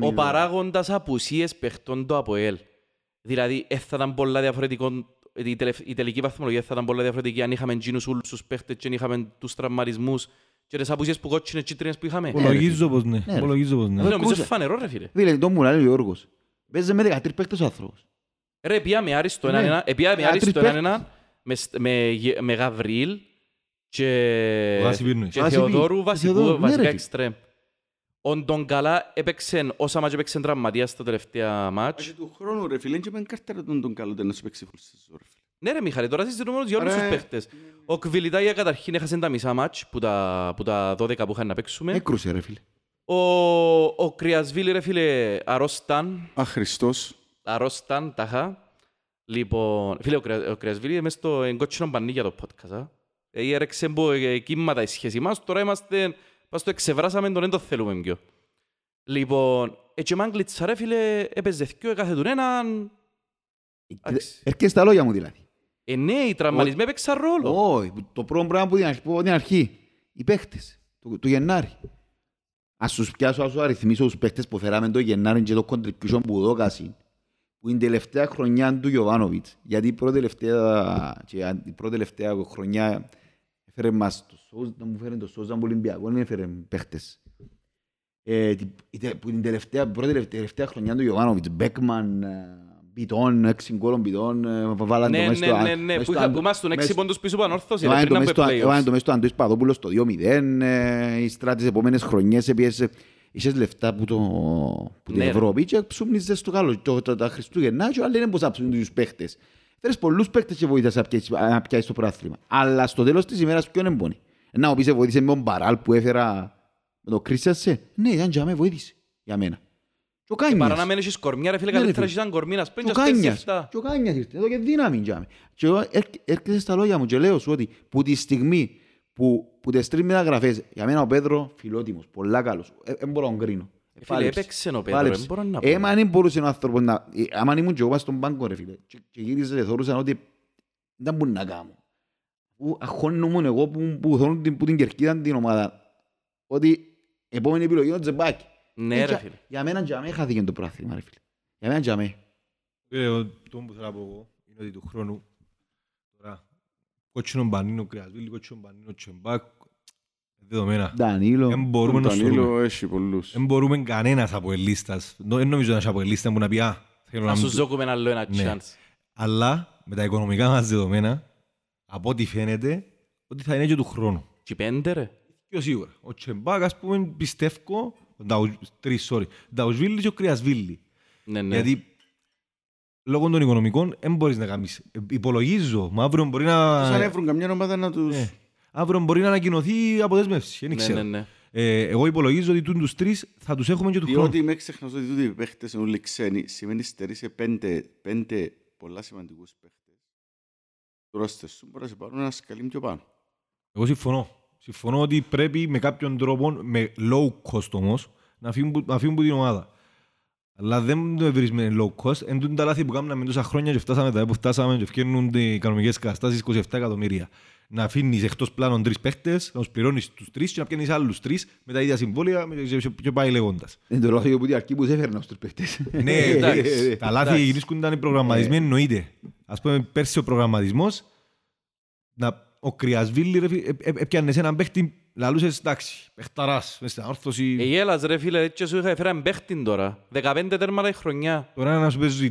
Ο παράγοντας απουσίες παιχτών το Απόελ. Δηλαδή, θα ήταν πολλά διαφορετικό. Η τελική βαθμολογία θα ήταν πολλά διαφορετική αν είχαμε τζίνους ούλους τους παίχτες και αν είχαμε τους τραυματισμούς. Και τις απουσίες που κότσινες τσίτρινες που είχαμε. Υπολογίζω πως ναι. Νομίζω φανερό ρε φίλε. Δηλαδή, το μου λέει ο Γιώργος. Παίζε με 13 παίχτες ο άνθρωπος. Ρε, πιάμε Άρη στο 1-1, με Γαβρίλ και Θεοδόρου βασικά εξτρέμ. Ον τον καλά έπαιξε, όσα μάτια έπαιξε τραυματίας στα τελευταία μάτια. Άχι του χρόνου ρε φίλε, και πέν κάρτερα τον καλό να σου παίξει χωρίς ρε φίλε. Ναι ρε Μιχάλη, τώρα συζητούμε για όλους τους παίχτες. Ο Κβιλιτάγια καταρχήν έχασε τα μισά μάτια που τα 12 που είχαν να παίξουμε. Έκρουσε ρε φίλε. Ο Κρυασβίλη ρε φίλε αρρώσταν. Αχριστός. Αρρώσταν, τάχα. Λοιπόν, φίλε, ο Κρυασβίλη μες στο εγκότσινο πανί για το podcast. Έρεξε κύματα η σχέση μας, τώρα είμαστε... Πας το εξευράσαμε, τον δεν το θέλουμε πιο. Λοιπόν, έτσι ο Μάγκλητσα ρε φίλε έπαιζε δυο, έκαθε τον έναν... Έρχεσαι τα λόγια μου δηλαδή. Ναι, οι τραυματισμοί έπαιξαν ρόλο. Όχι, το πρώτο πράγμα που είναι αρχή. Οι παίχτες, του Γενάρη. Ας τους πιάσω, ας τους αριθμίσω τους παίχτες που φεράμε το Γενάρη και το contribution που δώκασαν. Που είναι η τελευταία χρονιά του Γιωβάνοβιτς. Γιατί η πρώτη τελευταία χρονιά έφερε μας το Σόουζα, να μου φέρνει το Σόουζα Ολυμπιακό, δεν έφερε παίχτες. Που είναι η τελευταία χρονιά του Γιωβάνοβιτς, Μπέκμαν, Μπιτών, 6 γκόλων Μπιτών, βάλαν το μέσα στο... Ναι, που είχα στον 6 πόντους πίσω από Ανόρθωση, πριν να πέφτει. Βάλαν το μέσα στο Αντώης Παδόπουλος το 2-0, οι στράτες επόμενες χρονιές έπιεσαι... Είχες λεφτά που την Ευρώπη και ψούμνιζες το καλό, τα Χριστούγεννα, αλλά δεν μπορείς να ψούμνιζες τους παίχτες. Θέλεις πολλούς παίχτες και βοήθησες να πιάσεις το πρωτάθλημα. Αλλά στο τέλος της ημέρας ποιον εμπώνει. Να μου πεις βοήθησε με τον Μπαράλ που έφερα με τον Κρίσιασε. Ναι, ήταν για με βοήθησε, για μένα. Παρά να μένεις κορμιά ρε φίλε, καλύτερα ήταν κορμίνας πριν και στέσεις λεφτά. Και ο Κάνιας ήρθε, εδώ και δύναμη για μένα. Και έρχεσαι στα λόγια μου και λέω σου ότι που τη στιγμή που τις τρεις μεταγραφές, για μένα ο Πέδρο φιλότιμος, πολλά καλός, δεν μπορώ να τον κρίνω. Φίλε, έπαιξε ο Πέδρο, δεν μπορώ να πω. Άμα δεν μπορούσε ο άνθρωπος να... Άμα ήμουν και εγώ στον πάγκο ρε φίλε, και γύριζε και θεωρούσαν ότι δεν μπορούν να κάνω. Αχώνομουν εγώ που θέλουν την κερκίδα την ομάδα, ότι επόμενη επιλογή είναι ο Τζεμπάκη. Ναι ρε φίλε. Για μένα και αμέ χάθηκε το πράθυμα ρε φίλε. Για μένα και αμέ. Το που θέλω να πω εγώ είναι ότι του χρόνου κότσινο μπανίνο Κρυασβίλη, κότσινο μπανίνο Τσεμπάκ, δεδομένα. Ντανίλο. Εν μπορούμε να στολούμε. Ντανίλο έχει πολλούς. Εν μπορούμε κανένας από ελίστας. Εν νομίζω να είσαι από ελίστα που να πει «Α, θέλω να μην...» Να σου ζώκουμε άλλο ένα chance. Αλλά με τα οικονομικά μας δεδομένα, από ό,τι φαίνεται, ότι θα είναι και του χρόνου. Και πέντε ρε. Πιο σίγουρα. Ο Τσεμπάκ, ας πούμε, πιστεύω, τρεις, sorry, Ταουσβίλ και ο Κρυασβίλη. Γιατί λόγω των οικονομικών, δεν μπορείς να κάνεις. Υπολογίζω, μα αύριο μπορεί να... Τους ανέφερουν καμιά ομάδα να τους... Αύριο μπορεί να ανακοινωθεί αποδέσμευση, δεν ξέρω. Εγώ υπολογίζω ότι τους τρεις θα τους έχουμε και του χρόνου. Διότι με ξεχνάς ότι οι παίχτες είναι όλοι ξένοι, σημαίνει στερείσαι πέντε πολλά σημαντικούς παίχτες. Ρώστες σου μπορεί να σε πάρουν ένα σκαλίμ πιο πάνω. Εγώ συμφωνώ. Συμφωνώ ότι πρέπει με κάποιον τρόπο, με low cost όμως, να αφήνουν την ομάδα. Αλλά δεν το βρίσκουμε low cost, εντούν τα λάθη που κάναμε τόσα χρόνια και φτάσαμε τα που φτάσαμε και ευκαιρνούν οι οικονομικές καταστάσεις 27 εκατομμύρια. Να αφήνεις εκτός πλάνων τρεις παίχτες, να τους πληρώνεις τους τρεις και να πιάνεις άλλους τρεις με τα ίδια συμβόλαια και πάει λέγοντας. Είναι το λάθος που διαρκεί που δεν έφερναν τους τρεις παίχτες. Ναι, τα λάθη γυρίσκονταν προγραμματισμένοι εννοείται. Ας πούμε πέρσι ο προγραμματισμός ο Κρυασβίλη έπιανε έναν παίχτη, λαλούσες εντάξει, παιχταράς, μες στην Ανόρθωση. Εγέλας ρε φίλε, έτσι σου είχα έφερα έναν παίχτη τώρα, 15 τέρματα η χρονιά. Τώρα να σου παίζεις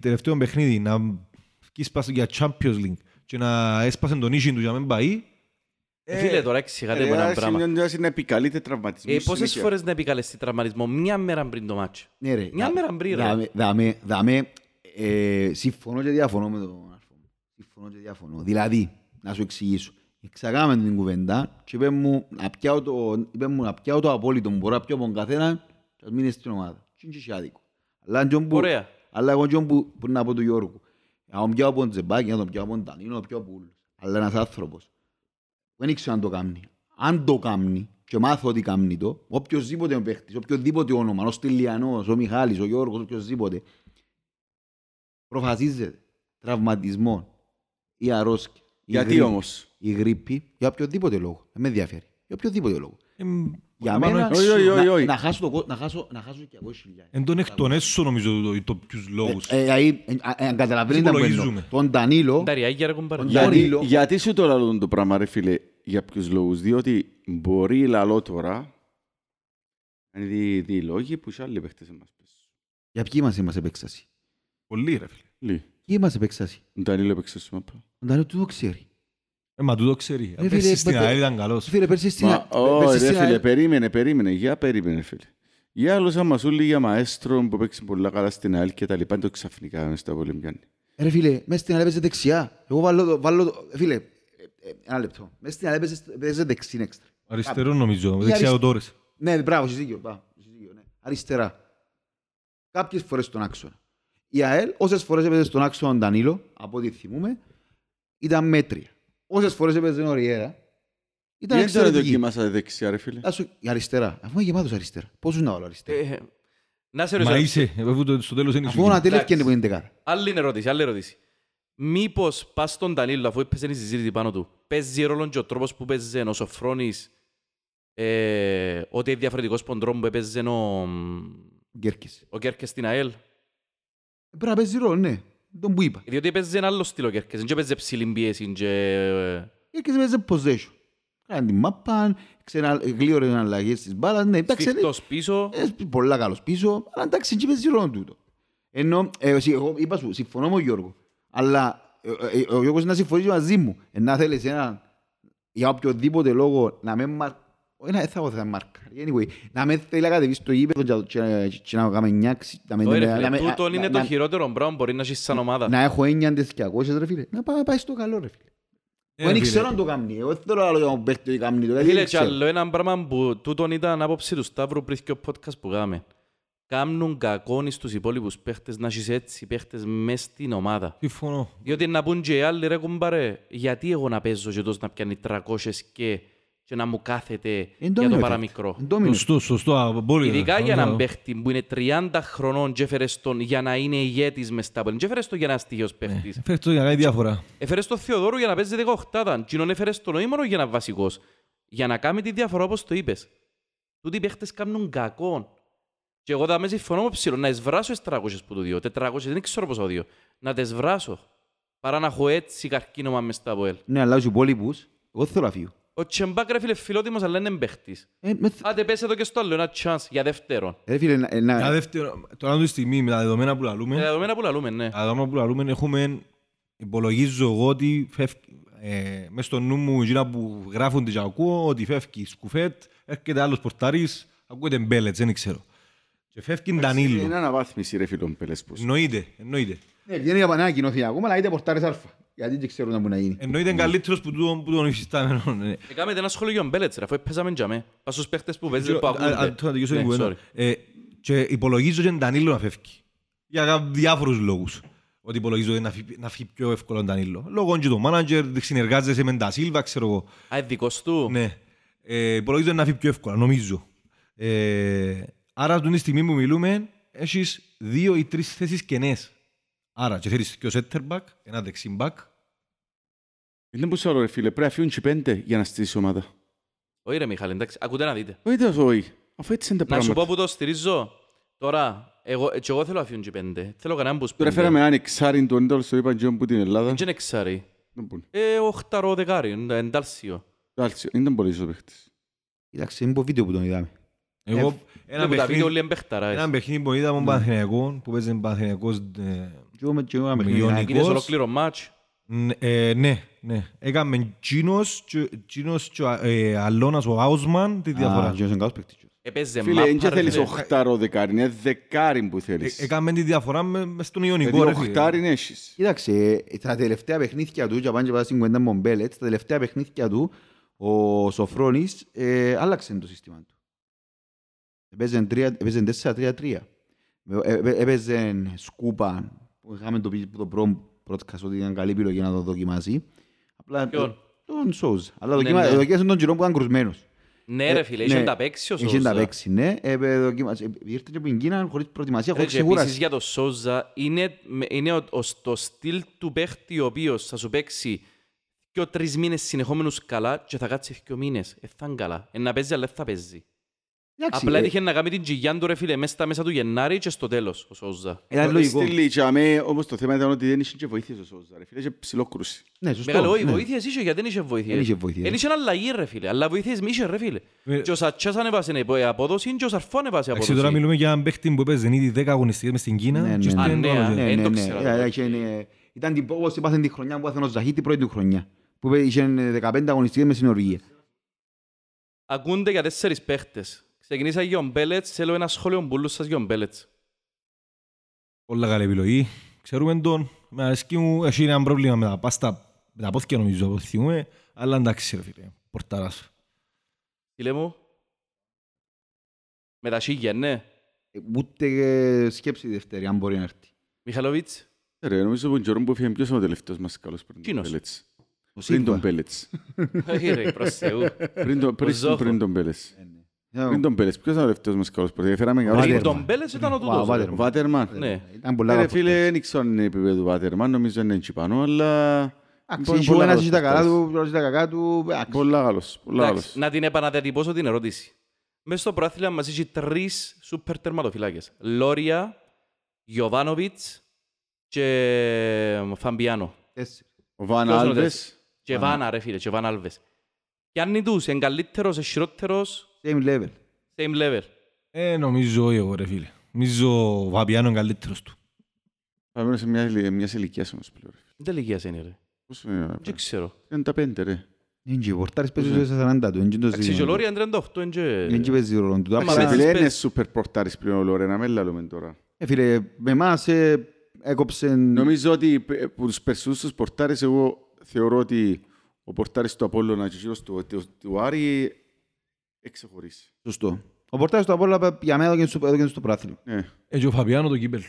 τελευταίο παιχνίδι, να σκίσπασε για Champions League και να έσπασε τον ίσιν του για να μην πάει. Φίλε, τώρα εξηγάτε από ένα πράγμα. Να επικαλείται τραυματισμό. Πόσες φορές να επικαλεστεί τραυματισμό, μια μέρα πριν το μάτσο. Ναι ρε, μια μέρα πριν ρε. Δάμε, συμφωνώ και διαφωνώ με τον Άρφο. Συμφωνώ και διαφωνώ. Δηλαδή, να σου εξηγήσω. Εξαγάμε την κουβέντα και είπε μου να πιάω το απόλυτο μου. Μπορώ να πιάω από τον καθένα και να μείνει στην ομάδα. Είναι και άδικο. Αλλά εγώ που πριν από τον Γιώργο. Να τον πιάω από τον Τζεμπάκη, να τον πιάω από τον Ντανίλο, να τον πιάω από όλους. Αλλά ένας άνθρωπος. Δεν ήξερα αν το κάνει. Αν το κάνει και μάθω ότι κάνει το, οποιοδήποτε παίχτης, οποιοδήποτε όνομα, ο Στυλιανός, ο Μιχάλης, ο Γιώργος, οποιοδήποτε, προφασίζεται τραυματισμό ή αρρώσκεια. Γιατί όμως. Η γρήπη, για οποιοδήποτε λόγο. Δεν με ενδιαφέρει. Για οποιοδήποτε λόγο. Για μένα, να χάσω 200.000. Εν τον εκ των έσω νομίζω το ποιους λόγους. Αν καταλαβαίνετε τον Ντανίλο. Γιατί σου το λαλούν το πράγμα ρε φίλε, για ποιους λόγους. Διότι μπορεί λαλώ τώρα, είναι οι λόγοι που οι άλλοι παίχτες μας πέσουν. Για ποιοι μας είμαστε επέξαση. Πολλοί ρε φίλε. Ποιοι είμαστε επέξαση. Ο Ντανίλο επέξαση. Ο Ντανίλο του το ξέρει. Μα του το ξέρει. Πέρσι στην ΑΕΛ ήταν καλός. Φίλε, πέρσι στην ΑΕΛ. Περίμενε. Για περίμενε, φίλε. Για άλλος αμασούλη, για μαέστρο που παίξει πολλά καλά στην ΑΕΛ και τα λοιπά. Είναι το ξαφνικά μες τα πολεμιάνη. Ρε φίλε, μέσα στην ΑΕΛ παίζε δεξιά. Εγώ βάλω το... Φίλε, ένα λεπτό. Μέσα στην ΑΕΛ παίζε δεξίν έξτρα. Αριστερό νομίζω. Δεξιά ο Τόρες. Ναι, μπράβο, είσαι δίκιο. Αριστερά. Κάποιες φορές στον άξονα. Η ΑΕΛ, όσες φορές έπαιζε στον άξονα Ντανίλο, από ό,τι θυμούμε, ήταν μέτρια. Όσες φορές έπαιζε νωρίερα, ήταν εξαιρετική. Δεν δοκίμασα δεξιά ρε φίλε. Η αριστερά, αφού είμαι γεμάτος αριστερά. Πώς είναι όλο αριστερά. Μα είσαι, στο τέλος είναι η σου. Αφού ο Νατέλ έφτιανε που είναι δεκάρα. Άλλη ερώτηση. Μήπως πας στον Ντανίλο, αφού έπαιζε η συζήτηση πάνω του, παίζει ρόλο και ο τρόπος που παίζει ο Σοφρώνης, ότι είναι διαφορετικός ποντρόμ που έπαιζε ο Κέρκες στην ΑΕΛ. Πρέπει να παίζει ρόλο, ναι. Τον που είπα. Διότι παίζει ένα άλλο στυλό Κέρκες, δεν παίζει ψηλήν πίεση. Κέρκες παίζει ποζέσιο. Κάνει την μάπα, γλίωρες αλλαγές στις μπάλας. Σφιχτός πίσω. Πολλά καλός πίσω, αλλά εντάξει, και παίζει ρόλο τούτο. Ενώ, εγώ είπα σου, συμφωνώ με τον Γιώργο, αλλά ο Γιώργος να συμφωνήσει μαζί μου. Να θέλεις ένα, για οποιοδήποτε λόγο, να με μαρκάρει. Δεν θα μαρκάρει. Να με θέλει να κατεβείς στο γήπεδο και να κάνουμε νιάξει. Τούτο είναι το χειρότερο μπράβο, μπορεί να ζήσεις σαν ομάδα. Να έχω 900 ρε φίλε. Να πάει στο καλό ρε φίλε. Δεν ξέρω αν το κάνει. Εγώ θέλω άλλο να παίρνει το κάνει. Φίλε και άλλο ένα πράγμα που τούτο ήταν άποψη του Σταύρου πριν και ο podcast που κάναμε. Κάμνουν κακόνι στους υπόλοιπους παίχτες να ζεις έτσι παίχτες μες στην ομάδα. Συμφωνώ. Διότι να πούν και οι άλλοι ρε κουμπάρε, γιατί εγώ να παίζω και τόσο να πιάνει 300 και να μου κάθεται για το παραμικρό. Σωστό. Ειδικά για έναν παίχτη που είναι 30 χρονών και έφερες τον για να είναι ηγέτης μες στα πόλη. Και έφερες τον για να είναι στοιχειός παίχτης. Έφερες τον για να κάνει διαφορά. Έφερες τον Θεοδόρου για να παίζει 18. Κοινων έφερες τον Νοήμορο για να είναι βασικός. Για να κάνει τη διαφορά όπως το είπες. Τούτοι παίχτες κάνουν κακόν. Και εγώ θα με συμφωνώ με ψηλό. Να εσβράσω 400 που του δύο. 400 δεν ξέρω πόσο δύο. Να τες βράσω. Παρά να έχω έτσι καρκίνωμα μες στα πόλη. Ναι, αλλά τους υπόλοιπους, εγώ θέλω να φύγω. Ο Τσεμπάκ ρε φίλε φιλότιμος αλλά είναι παίχτης. Άντε πες εδώ και στο άλλο ένα chance για δεύτερον. Ρε φίλε για δεύτερον, τώρα τη στιγμή με τα δεδομένα που λαλούμε. Τα δεδομένα που λαλούμε, ναι. Τα δεδομένα που λαλούμε έχουμε, υπολογίζω εγώ ότι μες στο νου μου γύρω που γράφονται και ακούω ότι φεύγει σκουφέτ, έρχεται άλλος πορτάρις, ακούγεται Μπέλετς, δεν ξέρω. Και φεύγει Ντανίλο. Είναι αναβάθμιση ρε φίλε Μπέλετς πως. Εννοείται. Δεν είναι ανακοινωθεί ακόμα, αλλά είτε πορτάρις αλφα. Γιατί δεν ξέρουν να μπορεί να γίνει. Εννοείται καλύτερος που τον υφιστάμενον. Κάμετε ένα σχόλιο για τον Μπέλετς, αφού παίζαμε για μέ. Πας στους παίχτες που παίζουν, που ακούγονται. Και υπολογίζω και τον Ντανίλο να φεύγει. Για διάφορους λόγους. Ότι υπολογίζω να φύγει πιο εύκολα τον Ντανίλο. Λόγω και τον μάνατζερ, συνεργάζεσαι με τα Σίλβα, ξέρω εγώ. Α, δικός του. Ναι. Υπολογίζω να φύγει πιο εύκολα, νομίζω. Άρα, αυτή τη στιγμή που μιλούμε, έχεις δύο ή τρεις θέσεις κενές. Άρα, και θέλεις και ο σέντερμπακ, ένα δεξιμπακ. Είναι πως άλλο ρε φίλε, πρέπει να φύγουν και πέντε για να στήσεις ομάδα. Όχι ρε Μιχάλη, εντάξει, ακούτε να δείτε. Όχι, αφού έτσι είναι τα πράγματα. Να σου πω που το στηρίζω. Τώρα, εγώ θέλω να φύγουν και πέντε. Θέλω κανέναν πως πέντε. Τώρα φέραμε έναν εξάρι, τον ένταλος το είπαν και όπου την Ελλάδα. Είναι εξάρι. Οχταρό δεκάρι, εντάλσιο. Ήταν πολύ ίσο παίχτης. Κοιτάξτε, είναι από βίντεο που τον είδαμε. Εγώ, ένα παιχνίδι που είδαμε ο Παναθηναϊκός, που παίζει ο Παναθηναϊκός με Ιωνικός. Είδες ολοκληρό μάτς. Ναι. Έκαμε Τζίνος και Αλώνας, ο Άουσμαν, τη διαφορά. Φίλε, δεν θέλεις οχτάρο δεκάρι, είναι δεκάρι που θέλεις. Έκαμε τη διαφορά μες στον Ιωνικό. Οχτάρι έχεις. Κοίταξε, τα τελευταία παιχνίδια του, και πάνε και πάνε στην κουβέντα με Μπέλετς, τα τελευταία παιχνίδια του, ο Σοφρώνης άλλαξε το σύστημα του. Έπαιζε 4-3-3. Έπαιζε σκούπα, που είχαμε το podcast ότι ήταν καλή επιλογή να το δοκιμάσει. Απλά τον Σόουζα. Αλλά δοκιμάσαν τον Τζιρόν που ήταν κρουσμένος. Ναι ρε φίλε, είχε τα παίξει ο Σόουζα. Είχε τα παίξει, ναι. Ήρθε και από την Κίνα χωρίς προετοιμασία, χωρίς σίγουρα. Επίσης για τον Σόουζα, είναι το στυλ του παίχτη ο οποίος θα σου παίξει και 3 μήνες συνεχόμενους καλά και θα κάτσει 2 μήνες. Εθάν καλά. Να παίζει, αλλά θα παίζει. Απλά είχε να κάνει την τζιγιάν του ρε φίλε μέσα του Γενάρη και στο τέλος ο Σόουζα. Ήταν λογικό. Όπως το θέμα ήταν ότι δεν είχε βοήθειες ο Σόουζα ρε φίλε, είχε ψηλόκρουση. Ναι, σωστό. Μεγάλο, όχι βοήθειες είχε, γιατί δεν είχε βοήθειες. Δεν είχε βοήθειες. Δεν είχε αλλαγή ρε φίλε, αλλά βοήθειες μη είχε ρε φίλε. Και ο Σατσάς ανεβάσε απόδοση και ο Σαρφό ανεβάσε απόδοση. Τώρα μιλούμε για έναν παίχτη που παίζει ήδη 10 αγωνιστικές μες στην Κίνα. Ήταν την πόβος που πάθαν τη χρονιά που πάθαν ο Ζαχή την πρώτη του χρονιά. Που είχε 15 αγωνιστικές με συνοργία. Ακούνται για 4 παίχτες. Ξεκινήσα για τον Μπέλετς, θέλω ένα σχόλιο μπουλούς σας για τον Μπέλετς. Πολλά καλή επιλογή. Ξέρουμε τον. Με αρέσκει μου, έχει ένα πρόβλημα με τα πάστα. Με τα πόθηκια νομίζω, αποθυμούμε. Αλλά εντάξει ρε φίλε, πορτάρας. Τι λέμε μου. Με τα σίγια, ναι. Ούτε σκέψη δεύτερη, αν μπορεί να έρθει. Μιχαλοβίτς. Ρε, νομίζω ότι ο Γιώργος που έφυγε ποιος είναι ο τελευταίος μας καλός πριν τον Μπέλετς. Όχι ρε, προς Θεού. Πριν τον Μπέλετς. Πριν τον Μπέλετς, ποιος είναι ο τελευταίος μας καλός πριν. Πριν τον Μπέλετς ήταν ο τούτος. Βάτερμαν. Ρε φίλε, δεν ξέρω αν είναι επίπεδο του Βάτερμαν, νομίζω είναι τσιπανό, αλλά... Αξίζει ο ένας είχε τα καλά του, ο άλλος είχε τα κακά του. Πολλά καλός. Να την επαναδιατυπώσω την ερώτηση. Μες στο προάθλημα μας είχε 3 σούπερ τερματοφυλάκες. Λόρια, Γιοβάνοβιτς και Φαμπιάνο. Ο Βαν Άλβες. Και Βάνα ρε φίλε, και Βαν Άλβες. Κι αν είναι τους, εγκαλύτερος, εσχυρότερος. Same level. Νομίζω εγώ ρε φίλε. Νομίζω ο Φαμπιάνο εγκαλύτερος του. Θα μένω σε μιας ηλικίας όμως πλέον. Δεν ηλικίας είναι ρε. Πώς είναι. Δεν ξέρω. 35 ρε. Είναι οι πορτάρες παίζουν στα 40 του. Αξίζει ο Λόρια 38. Είναι και παίζει ρόλο του. Είναι σούπερ πορτάρες πλέον ο Λόρια, να με λαλούμε τώρα. Φίλε, με εμάς νομίζω ότι από τους περσούς τους πορτάρες, εγώ θεωρώ ότι ο πορτάρες του Απόλλωνα και ο κύριος του Άρη εξεχωρίσει. Σωστό. Ο πορτάρες του Απόλλωνα για μένα εδώ και στο πράθυνο. Και ο Φαπιάνο το κύπελλο.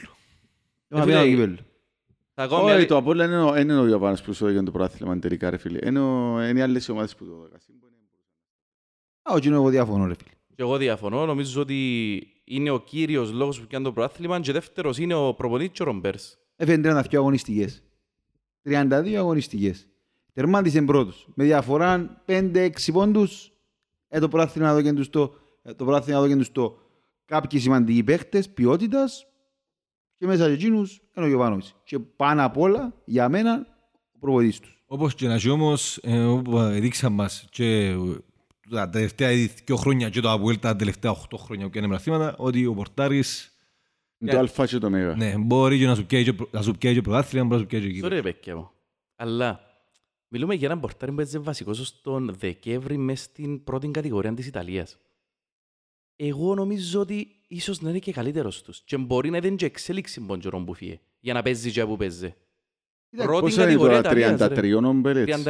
Ο Φαπιάνο το κύπελλο. Όχι, το Απόλλωνα είναι ο Ιωάννης που σου έγινε το πράθυνο τελικά ρε φίλε. Είναι οι άλλες ομάδες που το δοκασύνουν. Όχι, εγώ διαφωνώ ρε φίλε. Και εγώ διαφωνώ, νομίζω ότι είναι ο κύριος λόγος που κάνει το πρωτάθλημα και δεύτερος είναι ο προπονητής ο Ρομπέρς. Έφερε 32 αγωνιστικές. 32 αγωνιστικές. Τερμάτισε πρώτος. Με διαφορά 5-6 πόντους. Το πρωτάθλημα δόκεν τους το κάποιοι σημαντικοί παίχτες ποιότητας και μέσα σε εκείνους είναι ο Γιωβάνοβιτς. Και πάνω απ' όλα για μένα ο προπονητής τους. Όπως και να και όμως δείξαν μας και... τα τελευταία 2 χρόνια και το Απόελ τα τελευταία 8 χρόνια που είναι μραθήματα, ότι ο πορτάρης... Το αλφα και το μέγα. Ναι, μπορεί και να σου πιέζει και πρωτάθλια, μπορεί να σου πιέζει και κύριο. Ρε πέκκια μου. Αλλά μιλούμε για έναν πορτάρι που έτσι βασικός στον Δεκέμβρη μες στην πρώτη κατηγορία της Ιταλίας. Εγώ νομίζω ότι ίσως να είναι και καλύτερος τους και μπορεί να είναι και εξέλιξη μποντζορών που φύγε για να παίζει και που παίζει. Πώς είναι τώρα, 33 Μπέλετς.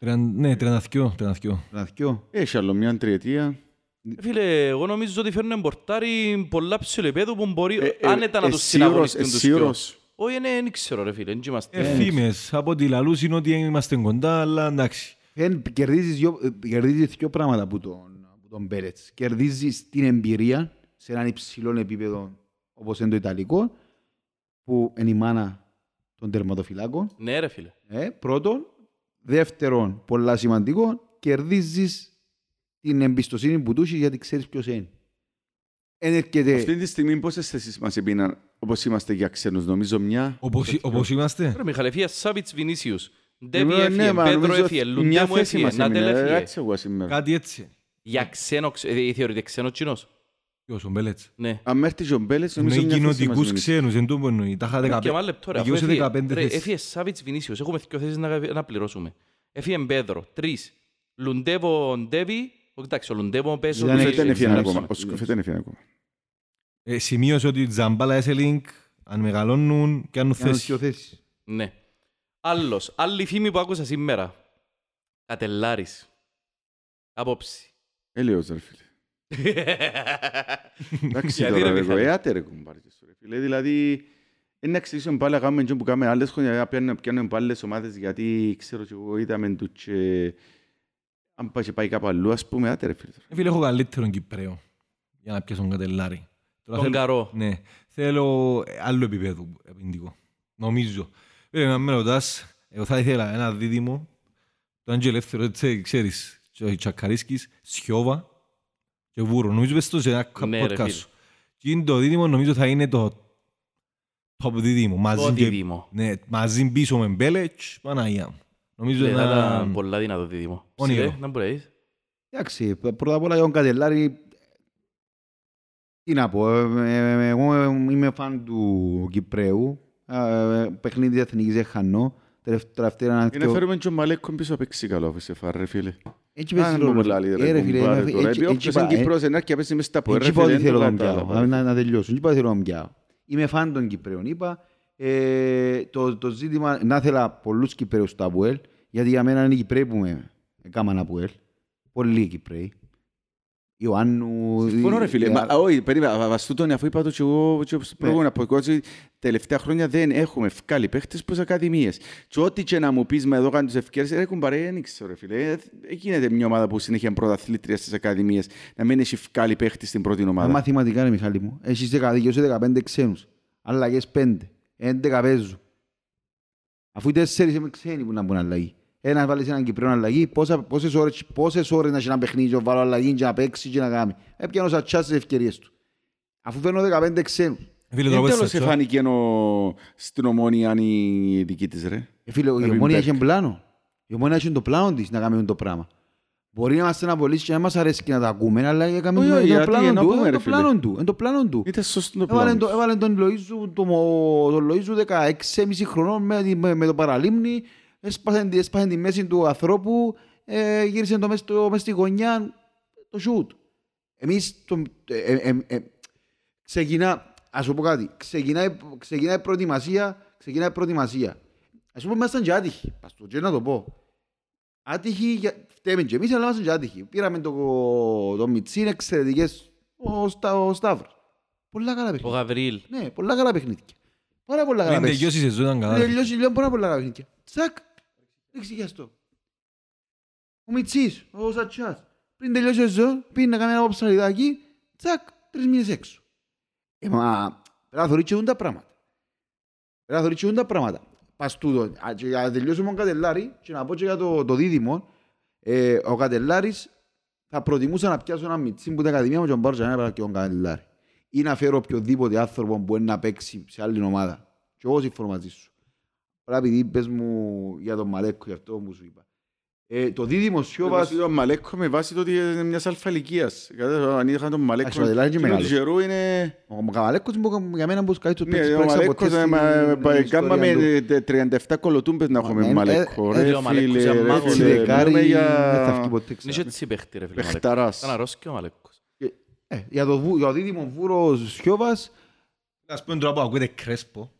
31. Ναι, 32. Έχει άλλο μια τριετία. Φίλε, εγώ νομίζω ότι φέρνουν πορτάρι πολλά ψηλό επίπεδο που μπορεί άνετα να τους συναγωνιστούν τους πιο. Όχι, δεν ξέρω ρε φίλε, δεν είμαστε. Εφήμες, από τη λαλούς είναι ότι είμαστε κοντά, αλλά εντάξει. Κερδίζεις 2 πράγματα από τον Μπέλετς. Κερδίζεις την εμπειρία σε έναν υψηλό επίπεδο όπως είναι το Ιταλικό, που είναι η μάνα των τερματοφυλάκων. Ναι ρε φίλε. Πρώτον. Δεύτερον, πολλά σημαντικό, κερδίζεις την εμπιστοσύνη που του έχεις γιατί ξέρεις ποιος είναι. Αυτή τη στιγμή πόσες θέσεις μας επίναν όπως είμαστε για ξένους, νομίζω μια... Όπως είμαστε. Ρε Μιχαλεφία, Σάβιτς, Βινίσιος. Ντέβι έφυγε, Πέτρο έφυγε, Λουντέμου έφυγε, Νατέλ έφυγε. Κάτι έτσι. Για ξένο, θεωρείται ξένο Τσινός. Γιώσον Πέλετς. Ναι. Αμέρτης ο Μπέλετς νομίζω μια θέση μας. Είναι κοινωτικούς ξένους, εν τούμπο εννοεί. Τα έφυγε Σάβιτς, Βινίσιος. Έχουμε δύο θέσεις να πληρώσουμε. Έφυγε Πέτρο, τρεις. Λουντέμου, Ντέβι. Εντάξει, ο Λουντέμου πέσει. Σημείωσε ότι Τζαμπάλα, Εσέλιγκέ, αν μεγαλώνουν και αν θέσεις. Ναι. Άλλος, άλλη φήμη που άκουσα σήμερα. Κατελάρης. Απόψη. Έλειος, ρε φίλε. Εντάξει τώρα, ρε κοέατε ρε κουμπάρκες. Δηλαδή, να ξεκινήσουμε πάλι να κάνουμε και που κάνουμε άλλες χρόνια, να πιάνουμε πάλι άλλες ομάδες, γιατί ξέρω και εγώ είδαμε του και... Αν πάει κάπου αλλού, ας πούμε, άτε ρε φίλε. Φίλε, έχω καλύτερον Κυπρέο για να πιάσω τον Κατελάρη. Τον Καρό. Ναι, θέλω άλλο επίπεδο επενδυτικό, νομίζω. Βέβαια, με ρωτάς, εγώ θα ήθελα ένα δίδυμο, το Άγγελ Ελεύθερο, ξέρεις, ο Τσακαρίσκης, Σιώβα και Βούρο. Νομίζω πες το σε ένα podcast σου. Και το δίδυμο νομίζω θα είναι το top δίδυμο. Το δίδυμο. Ναι, μαζί πίσω με Μπέλετς, Παναγία μου. Νομίζω είναι ένα... Πολλά δυνατό δίδυμο. Όνειρο. Να μπορείς. Εντάξει, πρώτα απ' όλα για τον Κατελάρη, τι να πω, εγώ είμαι φαν του Κυπρέου. Παιχνίδι εθνικής δεν χανώ. Είναι φέρουμε και ο Μαλέκκο πίσω απ' εξή καλό αφήσε φάρ, ρε φίλε. Έτσι πέσεις λόγω. Ρε φίλε, όποιος είναι Κυπρός ενάρκεια πέσεις μες τα πορ, ρε φίλε. Έτσι να τελειώσω, έτσι πάω θέλω να πιάω. Είμαι φαν των Κυπρέων, είπα. Το ζήτημα, να ήθελα πολλούς Κυπρέους στο Απόελ, γιατί για μένα είναι οι Κυπρέοι που με έκαναν Απόελ. Πολλοί Κυπρέοι. Ιωάννου... Συμφωνώ ρε φίλε, όχι, περίμενα, βαστούτον, αφού είπα το και εγώ προηγούμενα από κότσι, τελευταία χρόνια δεν έχουμε ευκάλει παίχτες προς ακαδημίες. Και ό,τι και να μου πεις, μα εδώ κάνουν τους ευκαιρίες, έχουν παρένοιξε ρε φίλε. Γίνεται μια ομάδα που συνέχεια πρωταθλήτρια στις ακαδημίες, να μην έχει ευκάλει παίχτες στην πρώτη ομάδα. Μαθηματικά ρε Μιχάλη μου, έχεις 15 ξένους, αλλαγές 5, 11 παίζουν. Αφού οι 4 είμαι ξένοι που να μπουν αλλαγή. Ένας βάλεις έναν Κυπρέο αλλαγή, πόσες ώρες να έχει ένα παιχνίδι και βάλω αλλαγή και να παίξει και να κάνει. Έπιανε όσα τσάσεις ευκαιρίες του. Αφού φέρνω 15 ξένους. Δεν τέλος εφάνηκε στην Ομόνοια η δική της ρε. Φίλε, η Ομόνοια έχει πλάνο. Η Ομόνοια έχει το πλάνο της να κάνουμε το πράγμα. Μπορεί να μας αναβολήσει και να μας αρέσει και να τα ακούμε, αλλά έκαμε το πλάνο του. Ήταν σωστό το πλάνο του. Έβαλε τον Λοΐζου 16,5 χρονών με το παραλίμνη. Έσπασε τη μέση του ανθρώπου, γύρισε το μέσα στη γωνιά, το σούτ. Εμείς, ξεκινάει προετοιμασία. Ας πούμε, ήμασταν και άτυχοι, να το πω. Άτυχοι, φταίμε και εμείς, αλλά ήμασταν και άτυχοι. Πήραμε το Μιτσίν, εξαιρετικές, ο Σταύρος. Πολλά καλά παιχνίδια. Ο Γαβρίλ. Ναι, πολλά καλά παιχνίδια. Πάρα πολλά καλά παιχνίδια. Μην τελειώσει η σεζόν, τσακ. Εξηγιαστώ. Ο Μιτσής, ο Σατσιάς, πριν τελειώσει η ζωή, πήγε να κάνει ένα ψαλιδάκι, τσακ, 3 μήνες έξω. Μα, πρέπει να θωρήτσουν τα πράγματα. Παστούτο, για να τελειώσουμε τον Κατελάρη, και να πω και για το δίδυμο, ο Κατελάρης θα προτιμούσα να πιάσω ένα Μιτσί που την Ακαδημία μου και να πάρω και τον Κατελάρη. Ή να φέρω οποιοδήποτε άνθρωπο που είναι να παίξει σε άλλη ομάδα. Και εγώ συμφωνώ μαζί σου. Επειδή πες μου για τον Μαλέκκο, για αυτό που σου είπα. Το δίδυμο Σιώβας... Τον Μαλέκκο με βάση το ότι είναι μιας αλφαλικίας. Αν είχαν τον Μαλέκκο με τον Γερού είναι... Ο Μαλέκκος για μένα μπορείς κάτι τους παίξεις. Ο Μαλέκκος κάμα με 37 κολοτούμπες να έχουμε Μαλέκκο. Ο Μαλέκκος είναι μάγος. Είναι έτσι παίχτη ρε φίλε. Ήταν αρρώσεις και ο Μαλέκκος. Για το δίδυμο Βούρο Σιώβας... Ας πούμε τώρα που ακούγεται Κρέσπο.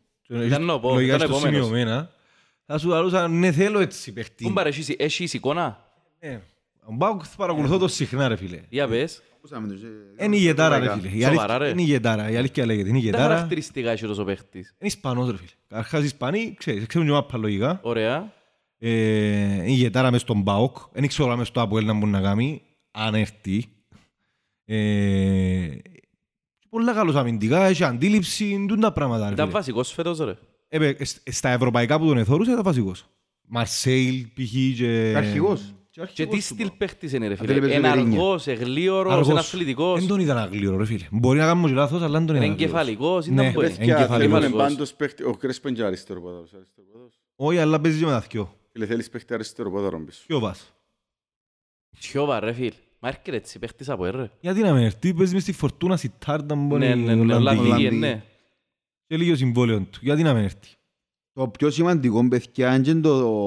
Λογικά στο σημειωμένα, θα σου αρούσαν, ναι θέλω έτσι παιχτή. Πού παρέχεις, έχεις εικόνα? Ναι, παρακολουθώ το συχνά ρε φίλε. Για πες. Είναι η γετάρα ρε φίλε. Σοβαρά ρε. Είναι η γετάρα, η αλήθεια λέγεται, είναι η γετάρα. Τα χαρακτηριστικά έχει τόσο παίχτης. Είναι Ισπανός ρε φίλε. Αρχάς Ισπανοί, ξέρουν και μάπα λογικά. Ωραία. Είναι η γετάρα μες στον ΠΑΟΚ, δεν ξέρω μες στο Απόελ να μπορούν να κάνει, αν έρθει. Πολλά καλώς αμυντικά, έχει αντίληψη, τούν τα πράγματα. Ήταν βασικός φέτος, ρε. Στα ευρωπαϊκά που τον εθώρουσε ήταν βασικός. Μαρσέιλ, π.χ. και... Αρχηγός. Και τι στυλ παίχτης είναι, ρε φίλε. Ένα αργός, εγλίωρος, ένα αθλητικός. Δεν τον ήταν αγλίωρο, ρε φίλε. Μπορεί να κάνουμε και λάθος, αλλά δεν τον ήταν εγκεφαλικός. Ναι, εγκεφαλικός. Έβαλε πάντως παίχτη. Ο Κρέσπο είναι και αριστεροποδός. Όχι, αλλά παίζει και μεταθκιό. Φίλε, θέλεις παίχτη αριστερό, πότε ρομπείς. Σιώβα ρε φίλ. Μα έρχεται έτσι, παίχτης από ερ. Γιατί να με έρθει, παίζει μες στη Φορτούνα, στη Τάρτα, μπορεί η Ολλανδική. Και λίγιο συμβόλαιο του, γιατί να με έρθει. Το πιο σημαντικό, παιδιά, είναι και το...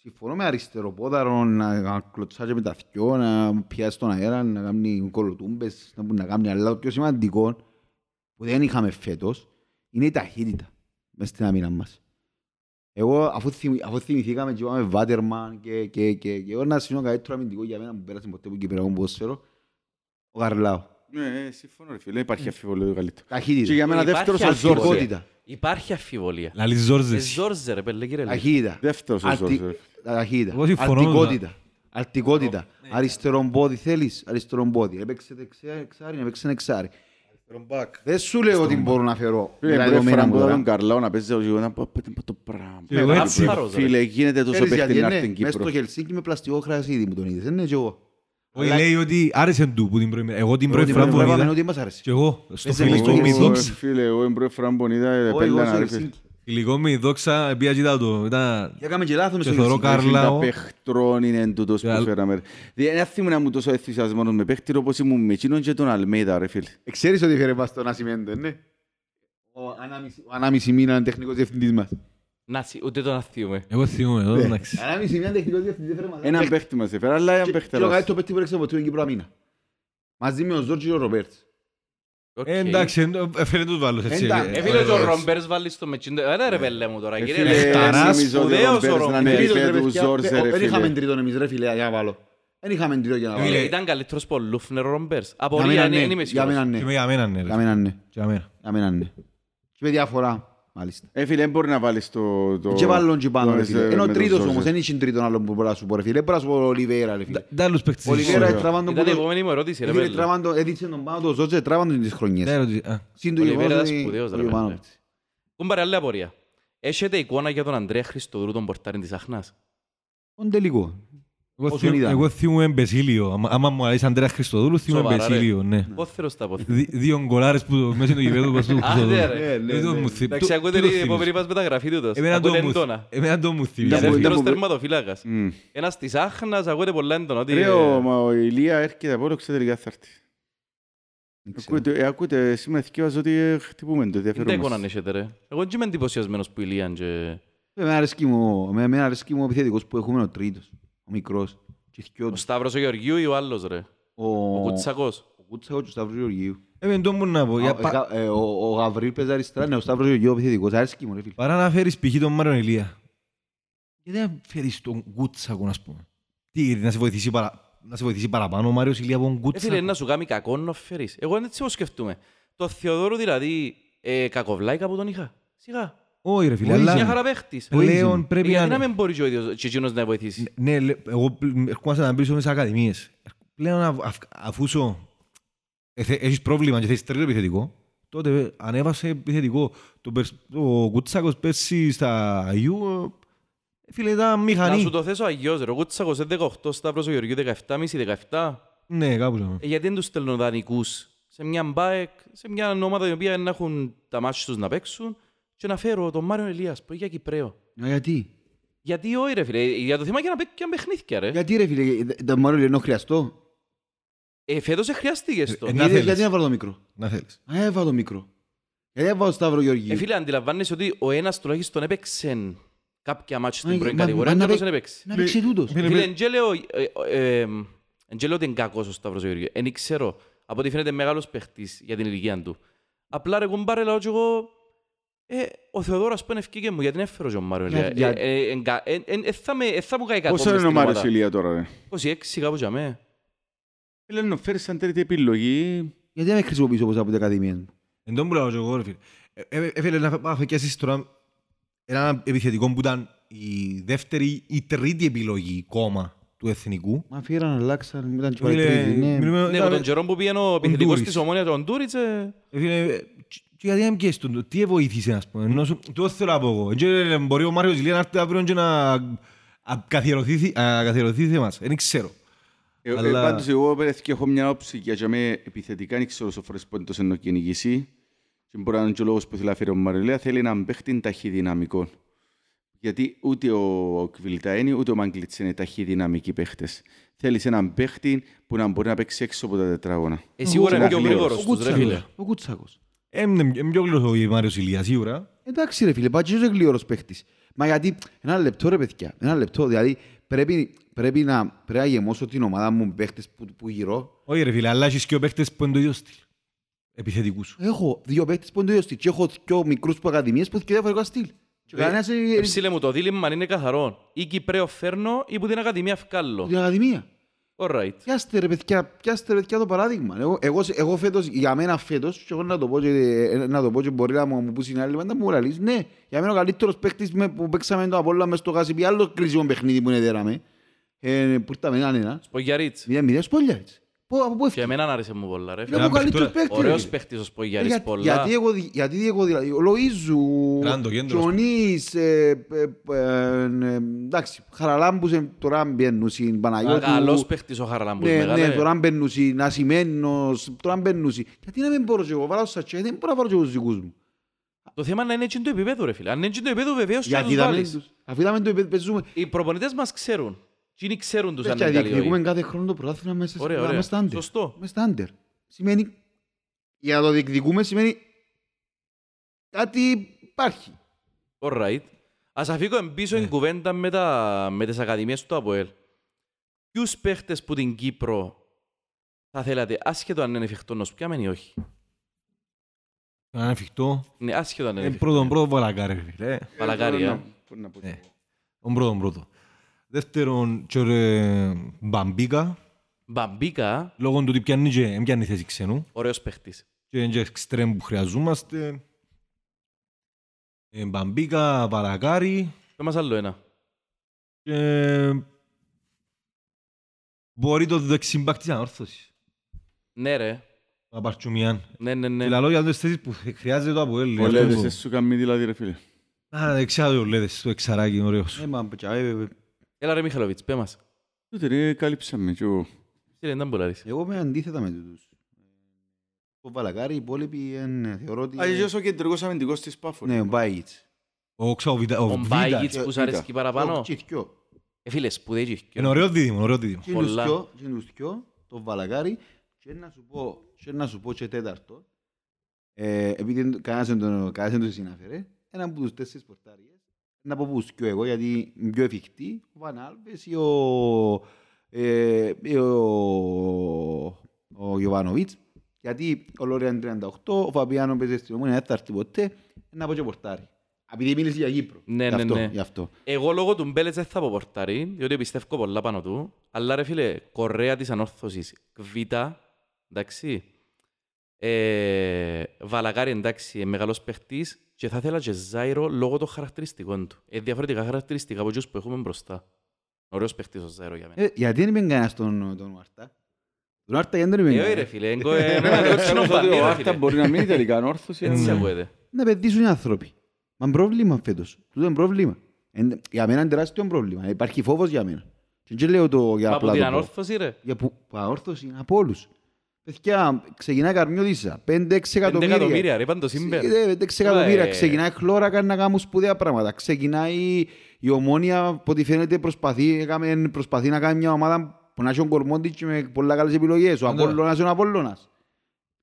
Συμφωνώ με αριστεροπόδαρο να κλωτσάζει με τα θκιό, να πιάσει τον αέρα, να κάνει κολοτούμπες, να κάνει άλλα. Το πιο σημαντικό που δεν είχαμε φέτος είναι η ταχύτητα μες στην αμήνα μας. Εγώ, αφού θυμηθήκαμε και είπαμε Βάτερμαν και εγώ να σημαίνω καλύτερο αμυντικό για μένα που πέρασε ποτέ που και πέρα από ποδόσφαιρο, ο Καρλάο. Ναι, συμφωνώ ρε φίλε, υπάρχει αφιβολία το καλύτερο. Ταχύτητα. Και για μένα δεύτερος ο Ζορκότητα. Υπάρχει αφιβολία. Λαλή Ζόρζες. Ζόρζε ρε πέλε κύριε. Ταχύτητα. Δεύτερος ο Ζόρζε. Ταχύτητα. Αρτικότητα. Αρτικότητα. Αριστερόν πόδι θέλεις. Αριστερόν πόδι. Έπαιξε εξάρι, έπαιξε εξάρι. Δεν σου λέω ότι μπορώ να φέρω. Φέραν που θα τον Καρλάο να παίζει το πράγμα. Φίλε, γίνεται τόσο παίχτη να έρθει στην Κύπρο. Μες στο Χελσίνκι με πλαστικό κρασίδι μου τον είδες. Δεν είναι και εγώ. Όχι, λέει ότι άρεσε του που την πρώτη μέρα. Εγώ την πρώτη φορά που είδα. Και εγώ. Στο φιλικό με η δόξα. Φίλε, εγώ την πρώτη φορά που είδα. Φιλικό με η δόξα, πήγα κοιτάω το. Για κάμε και λάθος με στο Καρλάο. Τα παίχτρων είναι εντούτος που φέραμε. Δεν θυμούν να μου τόσο ενθουσιασμένος με παίχτρ όπως ήμουν με εκείνον και τον Αλμέιδα, ρε φίλε. Ξέρεις ότι φέρε πας το Νασιμέντο, ναι. Ο 1,5 μήνα τεχνικός διευθυντής μας. Νάση, ούτε τον αθιούμε. Εγώ αθιούμε, εδώ τον άξιζε. 1,5 μήνα τεχνικός διευθυντής φέρε μας. Έναν παίχτη μας έφερα, αλλά έναν παίχτερας. Και ο καλύτερο παίχτη που έρχεται από την Κύπρο αμήνα. Μαζί με ο Ζόρτζι Ρομπέρτς. Εντάξει, έφερε τους βάλους έτσι. Έφερε τον Ρομπέρς βάλει στο μετσίντο. Άρα ρε πέλε μου τώρα, κύριε Λεχταράς, σπουδαίος ο Ρομπέρς. Εν είχαμε τρίτον εμείς ρε φίλε, για να βάλω. Εν είχαμε τρίτον για να βάλω. Ήταν καλύτερος πολλούφνερ ο Ρομπέρς. Από ορία ναι, είμαι σίγουρος. Για μένα ναι. Για μένα ναι. Για μένα ναι. Και με διαφορά, μάλιστα. Φίλε, δεν μπορεί να βάλεις το... Και βάλουν και πάνω, ρε φίλε. Ενώ τρίτος όμως, δεν είχε τρίτον άλλον που μπορώ να σου πω, ρε φίλε. Μπορώ να σου πω Ολιβέρα, ρε φίλε. Τάλλους παίκτης. Ολιβέρα τραβάντον... Ήταν η επόμενη μου ερώτηση, ρε φίλε. Έδειξε τον πάνω το Ζότζε, τραβάντον τις χρονιές. Ολιβέρα ήταν σπουδαίος, ρε φίλε. Κούμπαρε άλλη απορία. Έχετε εικόνα για τον Ανδρέα Χριστοδρού, τον πορτάριν της Αχνάς. Τον τελικό. Εγώ θυμούμαι εμπεσίλιο. Άμα μου αρέσει Αντρέα Χριστοδούλου, θυμούμαι εμπεσίλιο, ναι. Πώς θέλω στα πόθη. Δύο γκολάρες που μέσα είναι το γηπέδο που πας. Α, ναι, ρε. Εντάξει, ακούτε την υποβερή πας μεταγραφή τούτος. Εμένα το μου θύμισε. Δεύτερος τερματοφύλακας. Ένας της Άχνας, ακούτε πολλά έντονα. Ρε, ο Ηλία έρχεται από όλο εξωτερικά θα έρθει. Ακούτε, σήμερα θυκεύαζε ότι χτυπούμε το ενδιαφέρον μας. Ο μικρός. Ο Σταύρος ο Γεωργίου ή ο άλλος ρε. Ο Κουτσακός. Ο Κουτσακός και ο Σταύρος Γεωργίου. Τον μπορώ να πω. Ο Γαβρίλ παίζει αριστερά, ναι, ο Σταύρος Γεωργίου επιθετικός. Άρεσκει μου ρε φίλε. Παρά να φέρεις π.χ. τον Μάριον Ηλία. Γιατί να φέρεις τον Κουτσακό να πούμε. Τι, να σε βοηθήσει παραπάνω ο Μάριος Ηλία από τον Κουτσακό. Έφερε να σου κάνει κακό να φέρεις. Εγώ έτσι όπως σκεφτούμε. Το Θεοδόρο δηλαδή κακοβλάικα που τον είχα. Σιγά. Όχι ρε φίλε, αλλά πλέον πρέπει να... Γιατί να μην μπορείς ο ίδιος και εκείνος να βοηθήσει. Ναι, εγώ ερχόμαστε να μπήσω μέσα ακαδημίες. Πλέον αφούσω... Έχεις πρόβλημα και θες τρίτο επιθετικό, τότε ανέβασε επιθετικό. Ο Κουτσάκος πέρσι στα Αγίου... Φίλε, ήταν μηχανή. Να σου το θέσω Αγιός ρε, ο Κουτσάκος είναι 18, Σταύρος ο Γεωργίου 17,5-17. Ναι, κάπου. Γιατί δεν τους στέλνουν δανεικούς σε μια μπάεκ, σε μια ομάδα η οποία να έχουν τα μάτια τους να παίξουν. Και να φέρω τον Μάριον Ηλίας που είναι για Κυπραίο. Γιατί? Γιατί όχι ρε φίλε, για το θέμα και να παιχνίθηκε ρε. Γιατί ρε φίλε, τον Μάριον Ηλία είναι χρειαστό. Φέτος χρειάστηκες το. Γιατί να βάλω το μικρό. Να θέλεις. Έβαλα το μικρό. Γιατί έβαλα το Σταύρο Γεωργίου. Φίλε, αντιλαμβάνεσαι ότι ο ένας τουλάχιστον έπαιξε κάποια μάτια στην πρώην κατηγορία. Να παίξει τούτος. Φίλε, εν και λέω ότι είναι κακός ο Σταύρος Γεωργίου. Εν ξέρω, από ό,τι φαίνεται μεγάλος παίχτης για την ηλικία του. Απλά ρε κουμπάρε λαό και εγώ. Ο Θεοδόρας πένε ευκήκε μου, γιατί δεν έφερω και ο Μάριο Ηλία. Θα μου κάνει κακό μες την ομάδα. Πόσο είναι ο Μάριος Ηλία τώρα? 26 κάπου για μέ. Λένε να φέρεις σαν τρίτη επιλογή. Γιατί να με χρησιμοποιήσω όπως από την Ακαδημία μου. Εν τον πουλάω και εγώ ρε φίλε. Έφερε να πάω και εσείς τώρα έναν επιθετικό που ήταν η δεύτερη ή τρίτη επιλογή κόμμα του εθνικού. Μα φύραν, αλλάξαν, ήταν και πάλι τρίτη. Ναι, με τον Τζερόμ που πήγαινε ο επιθετικός της Ομόνοιας τον Ντούριτς. Και γιατί να μην πιέσεις τον, τι βοήθησε να πούμε, ενώ το θέλω να πω εγώ. Και μπορεί ο Μάριος Ηλία να έρθει αύριο και να καθιερωθεί θέμας, δεν ξέρω. Πάντως εγώ πέρασε και έχω μια όψη για να με επιθετικά, δεν ξέρω όσο φορές πόντος ενώ και νικήσει. Και μπορεί να είναι και ο λόγος που θέλει να φέρει ο Μάριος Ηλία, θέλει να παίχτην ταχυδυναμικών. Γιατί ούτε ο Κβιλταένι ούτε ο Μάγκλητσα είναι ταχυδυναμικοί παίχτες. Θέλεις έναν παίχτη που να μπορεί να παίξει έξω από τα τετράγωνα. Σίγουρα είναι πιο γλυκόρος. Ο Κουτσάκος. Είναι πιο γλυκόρος ο Μάριος Ηλίας, σίγουρα. Εντάξει ρε φίλε, πάντως είναι γλυκόρος παίχτης. Μα γιατί, ένα λεπτό ρε παιδιά, ένα λεπτό, δηλαδή πρέπει να γεμώσω την ομάδα μου παίχτες που γυρώ. Όχι ρε φίλε, αλλά έχεις και ο παίχτες που είναι το ίδιο στυλ. Επιθετικούς. Έχω δύο παίχτες που είναι το ίδιο στυλ και έχω πιο μικρούς που ακαδημίες που είναι διαφορετικό στυλ. Ψήλε μου, το δίλημμα είναι καθαρό. Ή Κυπρέο φέρνω ή που την Ακαδημία φκάλλω. Την Ακαδημία. Alright. Πιάστε ρε παιδιά το παράδειγμα. Εγώ φέτος, για μένα φέτος, και εγώ να το πω και μπορεί να μου πούσει την άλλη πάντα, μου ραλείς, ναι, για μένα ο καλύτερος παίκτης που παίξαμε το Απόλλων μες στο Γασιπί, άλλο κρίσιμο παιχνίδι που είναι δέραμε. Που ήρθαμε έναν-ένα. Σπογιαρίτς. Και εμένα άρεσε μου πολλά ρε. Ωραίος παίχτης ο Σπογιάρης πολλά. Γιατί εγώ δηλαδή, ο Λοΐζου, Τζονής, εντάξει, Χαραλάμπους τώρα μπαινούσιν, Παναγιώτου. Καλός παίχτης ο Χαραλάμπους, μεγάλε. Ναι, τώρα μπαινούσιν, Ασημένος, τώρα μπαινούσιν. Γιατί να μην μπορώ και εγώ, βάλω στα τσέχα, δεν μπορώ να βάλω και εγώ τους δικούς μου. Το θέμα είναι έτσι το επίπεδο ρε φίλε, αν έτσι το επίπεδο βεβαίως και να τους βάλεις. Αφήναμε το επίπεδο. Οι προπονητές μας ξέρουν. Εκείνοι ξέρουν τους αν είναι καλοί. Διεκδικούμε κάθε χρόνο το πρωτάθλημα με στάντερ. Με στάντερ. Σημαίνει, για να το διεκδικούμε σημαίνει κάτι υπάρχει. Alright. Ας αφήκω εμπίσω την κουβέντα με τις ακαδημίες του Απόελ. Ποιους παίχτες που την Κύπρο θα θέλατε, άσχετο αν είναι εφικτό να σου πιάμεν ή όχι. Αν είναι εφικτό. Ναι, άσχετο αν είναι εφικτό. Πρώτον Βαλακάρι. Βαλακάρι, δεύτερον, Μπαμπίκα. Μπαμπίκα. Λόγω του ότι πιάνει θέση ξένου. Ωραίος παίχτης. Και είναι και εξτρέμ που χρειαζόμαστε. Μπαμπίκα, Βαρακάρι. Πες μας άλλο ένα. Μπορεί το δεξιμπακ της Ανόρθωσης. Ναι ρε. Παπαρτσουμιάν. Ναι, ναι, ναι. Λαλό για τις θέσεις που χρειάζεται το Απόελ. Ο Λέδες σου κάνει δηλαδή ρε φίλε. Α, δεξιά ο Λέδες, το εξαράκι, ωραίος. Έλα ρε Μιχαλοβίτς, πέ μας. Τούτε ρε, κάλυψαμε κι εγώ. Εγώ είμαι αντίθετα με τούτους. Ο Βαλακάρη, οι υπόλοιποι θεωρώ ότι... Αγιώς ο κεντρικός αμυντικός της Πάφων. Ναι, ο Μπάγιτς. Ο Μπάγιτς που σ' αρέσκει παραπάνω. Φίλε, σπουδαίοι και θκυο. Είναι ωραίο δίδυμο, ωραίο δίδυμο. Και τους θκυο, τον Βαλακάρη, και να σου πω και τέταρτο, επειδή κανένας δεν το συνάφερε, έναν από τους τέσσερις πορτάριες. Να πω πούς κι εγώ, γιατί είναι πιο εφικτή, ο Βαν Άλβες ή ο Γιωβάνοβιτς. Γιατί ο Λόριαν 38, ο Φαπιάνο παίζει στην Ομόνοια, δεν θα έρθει ποτέ, να πω και πορτάρι. Επειδή μίλησε για Κύπρο. Ναι, ναι, ναι. Εγώ λόγω του Μπέλετς δεν θα πω πορτάρι, διότι πιστεύω πολλά πάνω του. Αλλά ρε φίλε, Κορέα της Ανόρθωσης, Κβίτα, εντάξει. Βαλακάρι, εντάξει, μεγάλος παίχτης. Και θα ήθελα και Ζάιρο λόγω των χαρακτηριστικών του. Διαφορετικά χαρακτηριστικά από τους που έχουμε μπροστά. Ωραίος παίχτης ο Ζάιρο για μένα. Γιατί δεν είμαι κανένας τον Ουάρτα. Τον Ουάρτα γιατί δεν είμαι κανένας. Όχι ρε φίλε, ο Ουάρτα μπορεί να μείνει τελικά ανόρθωση. Έτσι ακούγεται. Να παιδίσουν οι άνθρωποι. Μα είναι πρόβλημα φέτος. Τούτο είναι πρόβλημα. Για μένα είναι τεράστιο πρόβλημα. Υπάρχει φόβος για μένα. Και λέω το για απλά το ξεκινάει καρμιώδησα, 5-6 εκατομμύρια, 5-6 εκατομμύρια, ξεκινάει χλώρακα να κάνουν σπουδαία πράγματα, ξεκινάει η Ομόνοια που ό,τι φαίνεται προσπαθεί να κάνει μια ομάδα που να έχει τον Κορμόντιτ και με πολλά καλές επιλογές, ο Απόλλωνας είναι ο Απόλλωνας.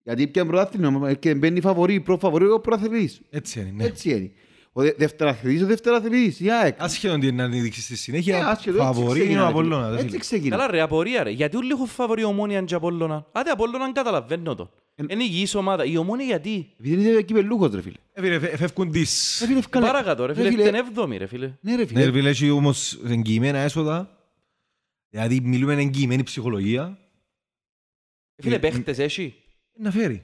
Γιατί πια πρωτάθλημα και μπαίνει φαβορή, προφαβορή ο πρωταθλητής. Έτσι είναι. Ο δευτεραθλητής, η ΑΕΚ. Άσχεδον την ανήδειξη στη συνέχεια, φαβορεί είναι ο Απόλλωνας. Έτσι ξεκινά. Καλά ρε, απορία ρε. Γιατί όλοι έχουν φαβορεί Ομόνιαν και Απόλλωνα. Άντε Απόλλωναν καταλαβαίνω τον. Είναι υγιής ομάδα. Η Ομόνια γιατί. Επειδή είναι κυπελλούχος ρε φίλε. Φεύγουν τις. Παρακατώ ρε φίλε, την εβδόμη ρε φίλε. Ναι ρε φίλε, έχει όμως εγγυημένα έσοδα. Δηλαδή μιλούμε εγγυημένη ψυχολογία. Φίλε παίχτες έχει. Να φέρει.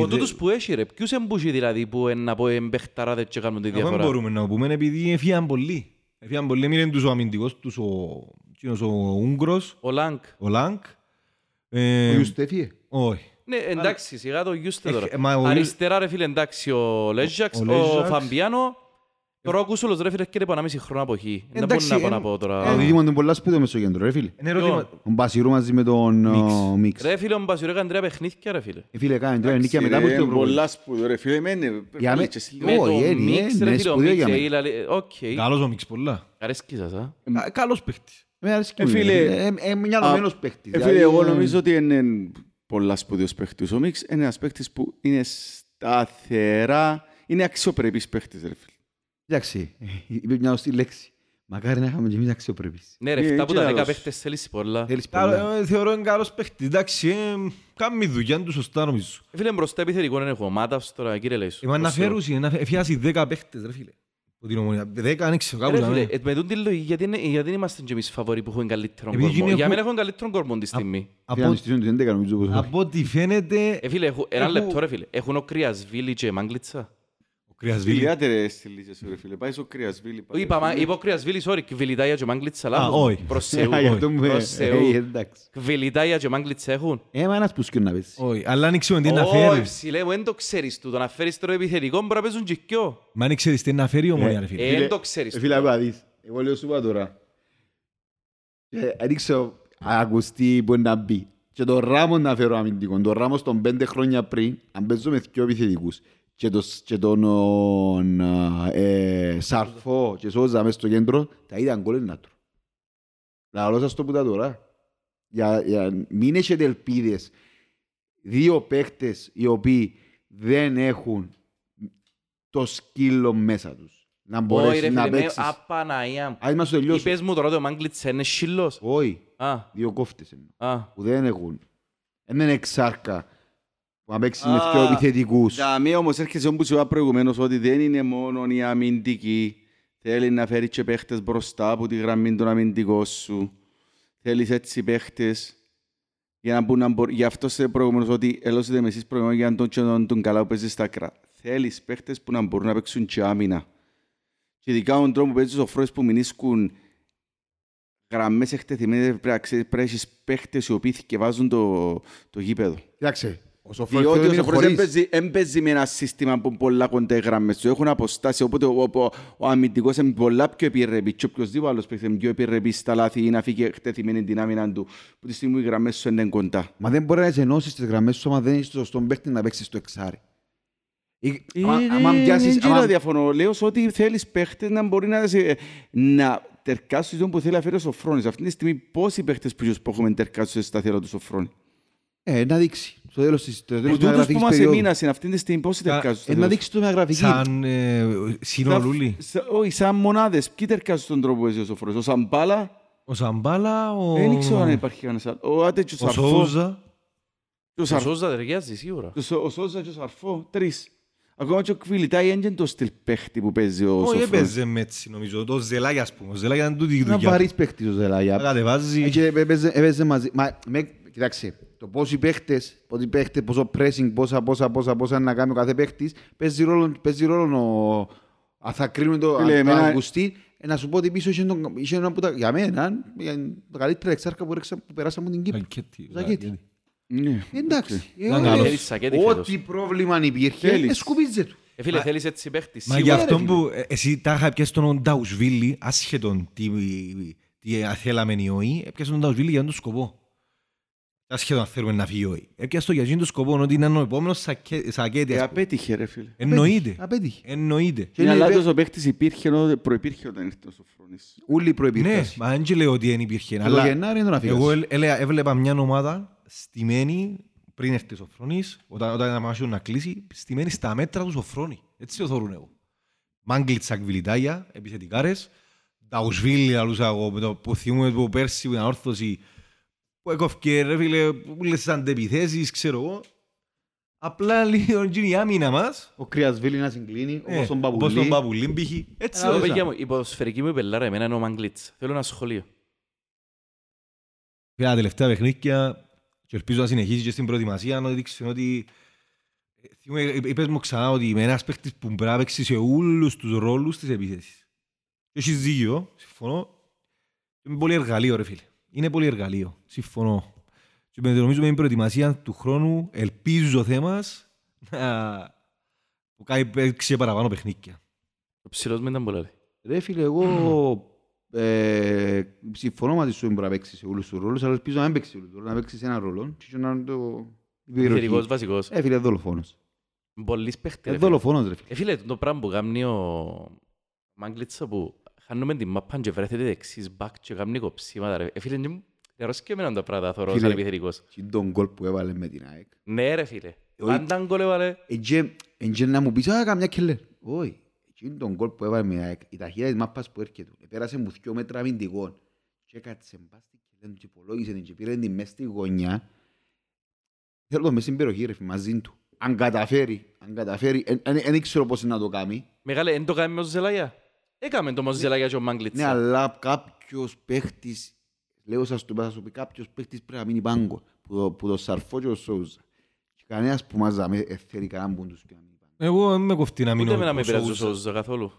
Ο τούτος που έχει ρε, ποιους εμπούχει δηλαδή που εμπέχταράδε και κάνουν τη διαφορά. Εγώ μπορούμε να πούμε επειδή έφυγαν πολλοί. Έφυγαν πολλοί, μείναν τους ο αμυντικός τους, ο Ούγκρος, ο Λάγκ. Ο Γιούστε έφυγε. Όχι. Ναι, εντάξει, σιγά το Γιούστε τώρα. Αριστερά ρε φίλε εντάξει ο Λέζιαξ, ο Φαμπιάνο. Τώρα ο Κούσουλος ρε φίλε και είναι πάνω 1,5 χρόνο από εκεί. Δεν μπορώ να πω τώρα. Ο Δίδυμος είναι πολλά σπίτω μεσογέντρο ρε φίλε. Ο Μπασιρού μαζί με τον Μίξ. Ρε φίλε ο Μπασιρού έκανε 3 παιχνίδια ρε φίλε. Φίλε κάνει 3 νίκια μετά από το πολλά σπίτω ρε φίλε. Με τον Μίξ ρε φίλε. Καλός ο Μίξ πολλά. Αρέσκει σας α. Καλός παίχτης. Φίλε εγώ νομίζω ότι είναι πολλά σπουδαίος παίχτης. Ο Μίξ είναι ένας παίχτης που είναι σταθερά, είναι αξιοπρεπής παίχτης ρε φίλε. Εντάξει, είπε μια ωστή λέξη. Μακάρι να είχαμε και εμείς αξιοπρεπείς. Ναι ρε, 7 από τα 10 παίχτες θέλεις πολλά. Θεωρώ είναι καλός παίχτης, εντάξει. Κάμει δουλειά, είναι του σωστά νομίζω. Φίλε, μπροστά επιθερικό είναι χωμάταυς τώρα, κύριε Λέησο. Μα να φέρουσε, να φιάσει 10 παίχτες ρε φίλε. Που την Ομόνοια, 10 άνοιξε κάπου τα μέρα. Με τούτη λόγη, γιατί είμαστε και εμείς φαβοροί που έχουν καλύτερον κορμό. Για μένα έχουν καλύτερον κορμό τη στιγμή. Από ό,τι φαίνεται... Φίλε, ένα λεπτό ρε φίλε, έχουν ο Κρυασβίλη και Μάγκλητσα. Φιλιάτε ρε στη λίσια σου ρε φίλε, πάει στο Κρυασβίλη. Είπα ο Κρυασβίλη, sorry, κβιλιτάια και Μάγκλητσα λάβουν. Προς Θεού, προς Θεού. Κβιλιτάια και Μάγκλητσα έχουν. Ένας που σκύρουν να πέσεις. Όχι, αλλά αν ξέρουν τι να φέρει. Όχι, ψηλέ μου, δεν το ξέρεις τούτο, να φέρεις τώρα επιθερικό μπορεί να παίζουν και κοιό. Μα αν ξέρεις τι να φέρει η Ομόνοια ρε φίλε. Δεν το ξέρεις. Φίλε, ακούω να δεις, εγώ λέω σου τώρα. Ανοίξω, ακουστεί μπορεί να μπει. Και τον Ράμον να φέρω αμυντικό. Τον Ράμον στον 5 χρόνια πριν, αν παίζω με 2 επιθετικούς και τον Σαρφό και Σόουζα μέσα στο κέντρο, τα είδαν κόλλες να τρω. Λαλώ σας το που τα τώρα. Μην έχετε ελπίδες. 2 παίκτες οι οποίοι δεν έχουν το σκύλο μέσα τους. Να μπορέσεις να παίξεις. Απαναία μου. Είπες μου τώρα ότι ο Μάγκλητς είναι σκύλος. Όχι. 2 κόφτες είναι. Που δεν έχουν. Είναι εξάρκα. Που να παίξεις με 2 επιθετικούς. Ταμία όμως έρχεσαι όπως είπα προηγουμένως ότι δεν είναι μόνο η αμυντική. Θέλει να φέρει και παίχτες μπροστά από τη γραμμή των αμυντικών σου. Θέλεις έτσι παίχτες. Γι' αυτό είσαι προηγουμένως ότι έλωσετε με εσείς προηγουμένως για να τον καλά που παίζεις στα κρά. Θέλεις παίχτες που να μπορούν να παίξουν και άμυνα. Και ειδικά τον τρόπο που παίζεις ο Φρόες που μηνίσκουν γραμμές εκτεθειμένες πρέπει να έχεις παίχτες οι οποίοι και βάζουν το γήπεδο. Κοιτάξτε, ο Φρόες δεν παίζει με ένα σύστημα που πολλά κοντά γραμμές του. Έχουν αποστάσει, οπότε ο αμυντικός είναι πολλά πιο επιρρεπής. Και οποιοςδήποτε άλλος παίχτες είναι πιο επιρρεπής στα λάθη ή να φύγει εκτεθειμένη την άμυνα του. Που τη στιγμή οι γραμμές σου είναι κοντά. Μα δεν μπορεί να ενώσεις τις γραμμές σου, μα δεν είσαι στον παίχτη να παίξεις το εξάρι. Αν πιάσεις, δεν διαφωνώ, λέω ότι θέλεις παίχτες να μπορεί να τερκάσεις τον που θέλει να φέρει ο Σοφρώνης. Αυτή τη στιγμή πόσοι παίχτες που έχουμε τερκάσει στα θέρα του Σοφρώνη. Να δείξει. Στο τέλος της μεταγραφικής περίοδου. Που μας εμείνασαν αυτή τη στιγμή πόσοι τερκάζουν. Να δείξει το μεταγραφική. Σαν συνολούλη. Όχι, σαν μονάδες. Ποιοι τερκάζουν τον τρόπο που έζησε ο Σοφρώνης. Ο Σαμπάλα. Ο Σαμπάλα. Δεν ξέρω αν υπάρχει κανένας άλλος. Ο Σόουζα. Ο Σόουζα ταιριάζει σίγουρα. Ο Σόουζα και ο Σαρφό, 3. Ακόμα και ο Κβιλιτάι έγινε το στυλ παίχτη που παίζει ο Σοφρόνης. Όχι, έπαιζε με έτσι νομίζω, το Ζελάγια ας πούμε. Ο Ζελάγια ήταν τούτη η δουλειά. Ήταν βαρύς παίχτης ο Ζελάγια. Κατεβάζει. Έπαιζε μαζί. Κοιτάξτε, το πόσοι παίχτες, πόσο pressing, πόσα να κάνει ο κάθε παίχτης, παίζει ρόλο. Αν θα κρίνουμε το Αυγουστή, να σου πω ότι πίσω είχε έναν που τα... Για μένα, το καλύτερο εξάρκα που περάσαμε την Κύπρο. Εντάξει, ό,τι πρόβλημα υπήρχε, σκουπίζε του. Φίλε, θέλεις έτσι παίχτης. Μα για αυτόν που εσύ τα είχα πιάσει τον Ταουσβίλ, ασχέτον τι θέλαμε ή όχι, έπιασε τον Ταουσβίλ για τον σκοπό. Ασχέτον αν θέλουμε να φύγει ή όχι. Έπιασε για τον σκοπό, ότι είναι ο επόμενος σακέτη. Απέτυχε ρε φίλε. Εννοείται. Είναι αλλάτος ο παίχτης υπήρχε, ενώ προϋπήρχε όταν ήρθε ο Σοφρώνης. Ούλοι προϋπήρχες. Ναι, μα δεν λέω ότι δεν υπήρχε. Εγώ έβλεπα μια ομάδα στημένη πριν έρθει ο Σοφρώνης, όταν ένα μάσιο να κλείσει, στημένη στα μέτρα του Σοφρώνη. Έτσι το θεωρούν εγώ. Μάγκλητσα, Κβιλιτάια, επιθετικάρες, Ταουσβίλ, αλούσα εγώ, που θυμούμε από πέρσι, την Ανόρθωση, που έκοφκε, ρε φίλε, που λες αντεπιθέσεις, ξέρω εγώ. Απλά λίγο γίνει η άμυνα μας. Ο Κρυασβίλ να συγκλίνει, όπως τον Παπουλή, μπήχει. Έτσι το η ποδοσφαιρική μου πελάρα εμένα είναι ο Μάγκλητσα. Θέλω ένα σχολείο. Τα τελευταία παιχνίδια. Και ελπίζω να συνεχίσει και στην προετοιμασία να δείξει ότι. Είπες μου ξανά ότι είμαι ένας παίκτης που πρέπει να παίξει σε όλους τους ρόλους της επίθεσης. Έχεις δίκιο, συμφωνώ. Είναι πολύ εργαλείο, ρε φίλε. Είναι πολύ εργαλείο, συμφωνώ. Και νομίζω με την προετοιμασία του χρόνου, ελπίζω θέμας να κάνει παραπάνω παιχνίδια. Το ψηλός μου ήταν πολλά. Ρε φίλε, εγώ συμφωνώ μαζί σου μπορεί να παίξεις όλους τους ρόλους, αλλά ελπίζω να μην παίξεις όλους τους ρόλους, να παίξεις έναν ρόλο και να είναι το... Επιχειρικός βασικός. Ρε φίλε, δολοφόνος. Πολλής παίχτες. Δολοφόνος ρε φίλε. Φίλε, το πράγμα που κάνει ο Μάγκλητσα που χάνουμε την μαπάν και βρέθετε δεξής μπακ και κάνουν κοψίματα ρε φίλε. Ερώσεις και εμένα τα πράγματα θα ρωτήσω επιθερικός. Και τον γκολ που έβαλε με την ΑΕΚ. Ναι ρε φίλε. Αν τον γκολ έβαλε... Εγγε να μου πεις, καμιά κελέ. Όχι. Και τον γκολ που έβαλε με την ΑΕΚ, η ταχύτητα της μάπας που έρχεται. Πέρασε μου 2 μέτρα αμυντικών. Και έκατσε μπάστη και δεν του υπολόγισε την και πήρε την μέσα στη γωνιά. Θέλω το μέσα στην περιοχή ρε φίλε, μαζί του. Αν καταφέρει, δεν ήξερα πώς να το κάνει. Μεγάλε, δεν το κάνει με ο Ζελαγιά. Έκαμε το με ο Ζελαγιά και ο Μάγκλητσα. Ναι, αλλά κάποιος παίχτης, λέω σας το πει, κάποιος παίχτης πρέπει να μείνει πάγκο. Που το Σαρφό και ο Σόουζα. Και κανένας που μας δάμε, θέλει κανέναν που τους πει να μείνει πάγκο. Εγώ δεν με κοφτεί να μείνω ο Σόουζα καθόλου.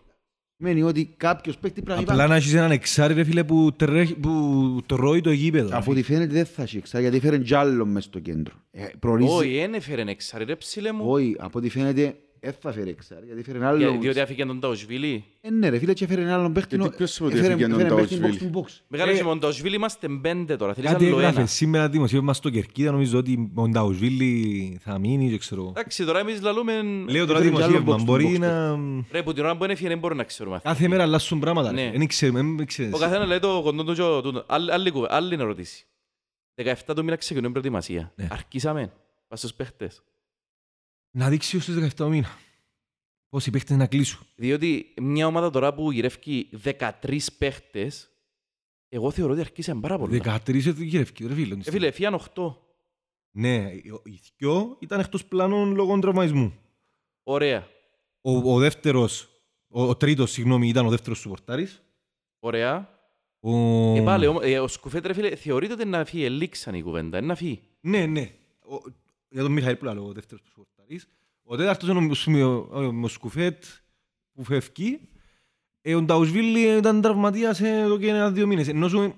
Μένει ότι κάποιος παίχτης πρέπει να μείνει πάγκο. Απλά να έχεις έναν εξάρι ρε φίλε που τρώει το γήπεδο. Από ό,τι φαίνεται δεν θα έχει εξάρι, γιατί φέρνει τζάλλο μες στο κέντρο. Όχι, δεν έφερε εξάρι ρε ψηλέ μου. Όχι, από ό,τι φαίνεται... Έφερε εξάρι, γιατί έφερε ένα άλλο... Διότι έφυγε τον Ταουσβίλ. Ναι ρε φίλε, και έφερε ένα άλλο παίχτηνο... Γιατί ποιος σημαίνει ότι έφυγε τον Ταουσβίλ. Μεγάλε, με τον Ταουσβίλ είμαστε 5 τώρα, θέλεις άλλο ένα. Σήμερα δημοσίευμα στο Κερκίδα, νομίζω ότι ο Ταουσβίλ θα μείνει και ξέρω... Εντάξει, τώρα εμείς λαλούμε... Λέω τώρα δημοσίευμα, μπορεί να... Ρε, που την ώρα που έφυγε δεν μπορούμε να ξέρουμε. Κάθε μέρα αλλάσουν πράγματα, δεν ξέρουμε. Να δείξει στους 17 μήνα πόσοι παίχτες να κλείσουν. Διότι μια ομάδα τώρα που γυρεύει 13 παίχτες, εγώ θεωρώ ότι αρκήσαν πάρα πολλά. 13 γυρεύει, ρε φίλε. Φίλε, έφυγαν 8. Ναι, οι 2 ήταν εκτός πλάνων λόγω τραυμαϊσμού. Ωραία. Ο τρίτος, ήταν ο δεύτερος σουπορτάρης. Ωραία. Πάλι, ο Σκουφέτ, ρε φίλε, θεωρείτε ότι να φύγει, ελήξαν η κουβέντα, να φύγει. Ναι. Για τον Μιχάλη Πλάλο, ο δεύτερος του σουπορτάρης. Ο τέταρτος είναι ο Μοσκουφέτ που φεύγει. Ο Νταουσβίλη ήταν τραυματίας εδώ και 1-2 μήνες. Ενώ σου,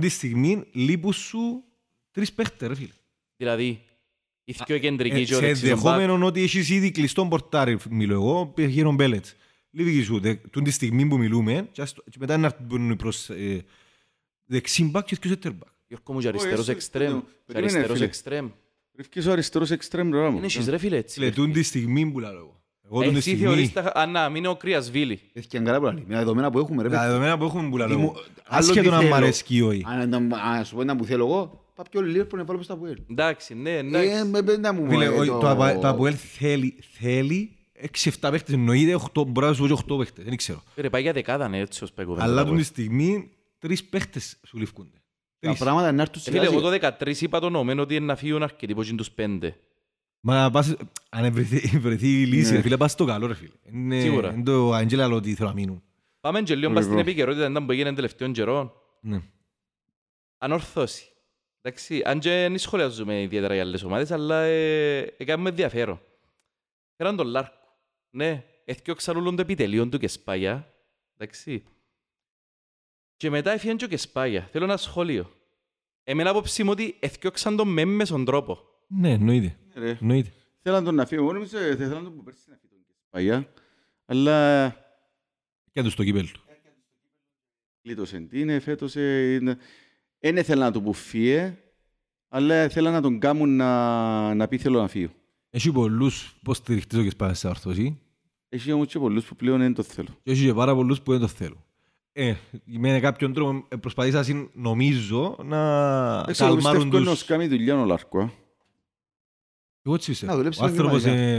τη στιγμή, λείπουν σου 3 παίχτες, ρε φίλε. Δηλαδή, οι πιο κεντρικοί και ο δεξιός. Σε ενδεχόμενο ότι έχεις ήδη κλειστόν πορτάρι, μιλώ εγώ, πήγε ο Μπέλετς. Λείπει σου, τη στιγμή που μιλούμε, και μετά να μπουν προς δεξιμπακ και πιο σέντερμπακ. Γιώργο μου, και αριστερός εξτρέμ. Ρίφκες ο αριστερός εξτρέμ τώρα μου. Είναι ρε φίλε έτσι. Λετούν τη στιγμή που λέω εγώ. Εσύ θεωρείς τα... Α, να, είναι ο Κρίας Βίλη. Έτσι και αν καλά που λέει. Μια δεδομένα που έχουμε ρε. Τα δεδομένα που έχουμε που λέω. Άσχετο να μ' αρέσκει ή όχι. Αν σου πω ένα που θέλω εγώ, πάω πιο λίγο που να βάλω προς τα Απόελ. Εντάξει, ναι. Φίλε, το Απόελ θέλει 6-7 παίχτες, εννοείται 8, μπορεί να σου πω και 8 παίχτες, δεν ξέρω. Ρε πάει για δεκάδα, ναι, έτσι ως παίκοβε. Αλλά τη στιγμή 3 παίχτες σου ληφκούνται. Τα πράγματα να έρθουν σιγά. Φίλε, εγώ το 13 είπα το νόμενο ότι είναι να φύγουν αρκετοί πως είναι τους 5. Μα αν βρεθεί η λύση, φίλε, πας στο καλό ρε φίλε. Σίγουρα. Είναι το Αγγέλα άλλο ότι θέλω να μείνουν. Πάμε και λίγο, πας στην επικαιρότητα, ήταν που έγινε τελευταίων καιρών. Ναι. Ανόρθωση. Εντάξει, αν και δεν σχολιάζουμε ιδιαίτερα για άλλες ομάδες, αλλά έκαναμε ενδιαφέρον. Φέραν τον Λάρκο. Ναι, έφυγε ο Ξαλούλον το επιτελείο του και σπάγια. Εντάξει. Και μετά έφυγαν και Κεσπάγια. Θέλω ένα σχόλιο. Εμένα απόψη μου ότι έφτιαξαν τον με μέσον τρόπο. Ναι, εννοείται. Θέλαν τον να φύγω. Εγώ νομίζω ότι θέλαν τον που πέρσι να φύγει τον Κεσπάγια. Αλλά... Και του στο κύπελλο του. Λίτωσε την, φέτος... Εν ήθελα να τον που φύγε, αλλά θέλαν να τον κάνουν να πει θέλω να φύγω. Έχει πολλούς πώς στηριχτείς ο Κεσπάγιας σε αρθωσή. Έχει όμως και πολλούς που πλέον δεν το θέλω. Έχει και πάρα πολλούς που δεν το θέλουν. Με κάποιον τρόπο προσπαθήσαν, νομίζω, να καλμάρουν τους... Πιστεύω να κάνει δουλειά ο Λάρκο. Εγώ έτσι πιστεύω.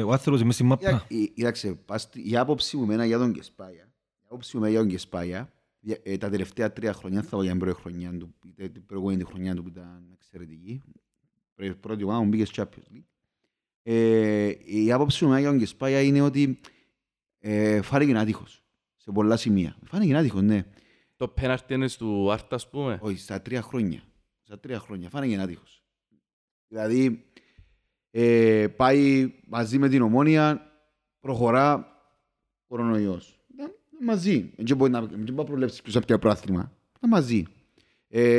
Ο άνθρωπος μέσα στη μάπα. Κοιτάξτε, η άποψη μου εμένα για τον Κεσπάγια, τα τελευταία 3 χρόνια, θα πω για την προηγούμενη χρονιά του που ήταν εξαιρετική, πρώτη ομάδα μου πήγε στο Champions League. Η άποψη μου για τον Κεσπάγια είναι ότι φάρηκε ένα τείχος. Σε πολλά σημεία. Φάνηκε άτυχος, ναι. Το πέναρτι είναι του Άρτα, ας πούμε. Όχι, στα 3 χρόνια. Φάνηκε άτυχος. Δηλαδή, πάει μαζί με την Ομόνοια, προχωρά κορονοϊός. Μαζί. Δεν μπορεί να προβλέψεις ποιος από το πράθλημα. Μαζί.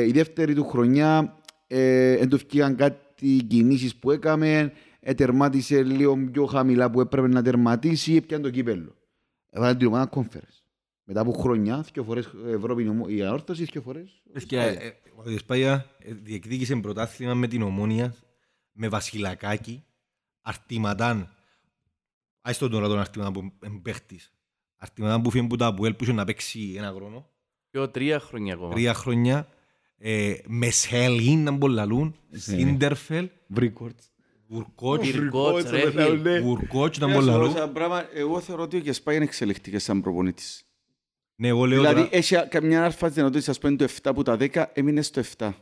Η δεύτερη του χρονιά, εντοφκήκαν κάτι κινήσεις που έκαμε, τερμάτισε λίγο πιο χαμηλά που έπρεπε να τερματίσει, έπιαν το κύπελλο. Έβαλαν την ομάδα Conference. Μετά από χρόνια, δύο φορές Ευρώπη η Ανόρθωση, δύο φορές... Η Ισπανία διεκδίκησε πρωτάθλημα με την Ομόνοια, με Βασιλακάκη, αρτήματαν, άιστον τώρα τον αρτήματαν που εμπαίχτης, αρτήματαν που φύγουν που τα Απόελ που είχε να παίξει ένα χρόνο. Πιο τρία χρόνια ακόμα. Τρία χρόνια, Μεσέλιν να μπολαλούν, Σίντερφελ, Βρίκορτς. Βουρκότς να μπολαλούν. Εγώ θεωρώ ότι η Ισπανία είναι εξελικτική σαν προπονήτης. Δηλαδή, έχει καμιά αρφάς δυνατότητα, ας πούμε, το 7 που τα 10 έμεινε στο 7.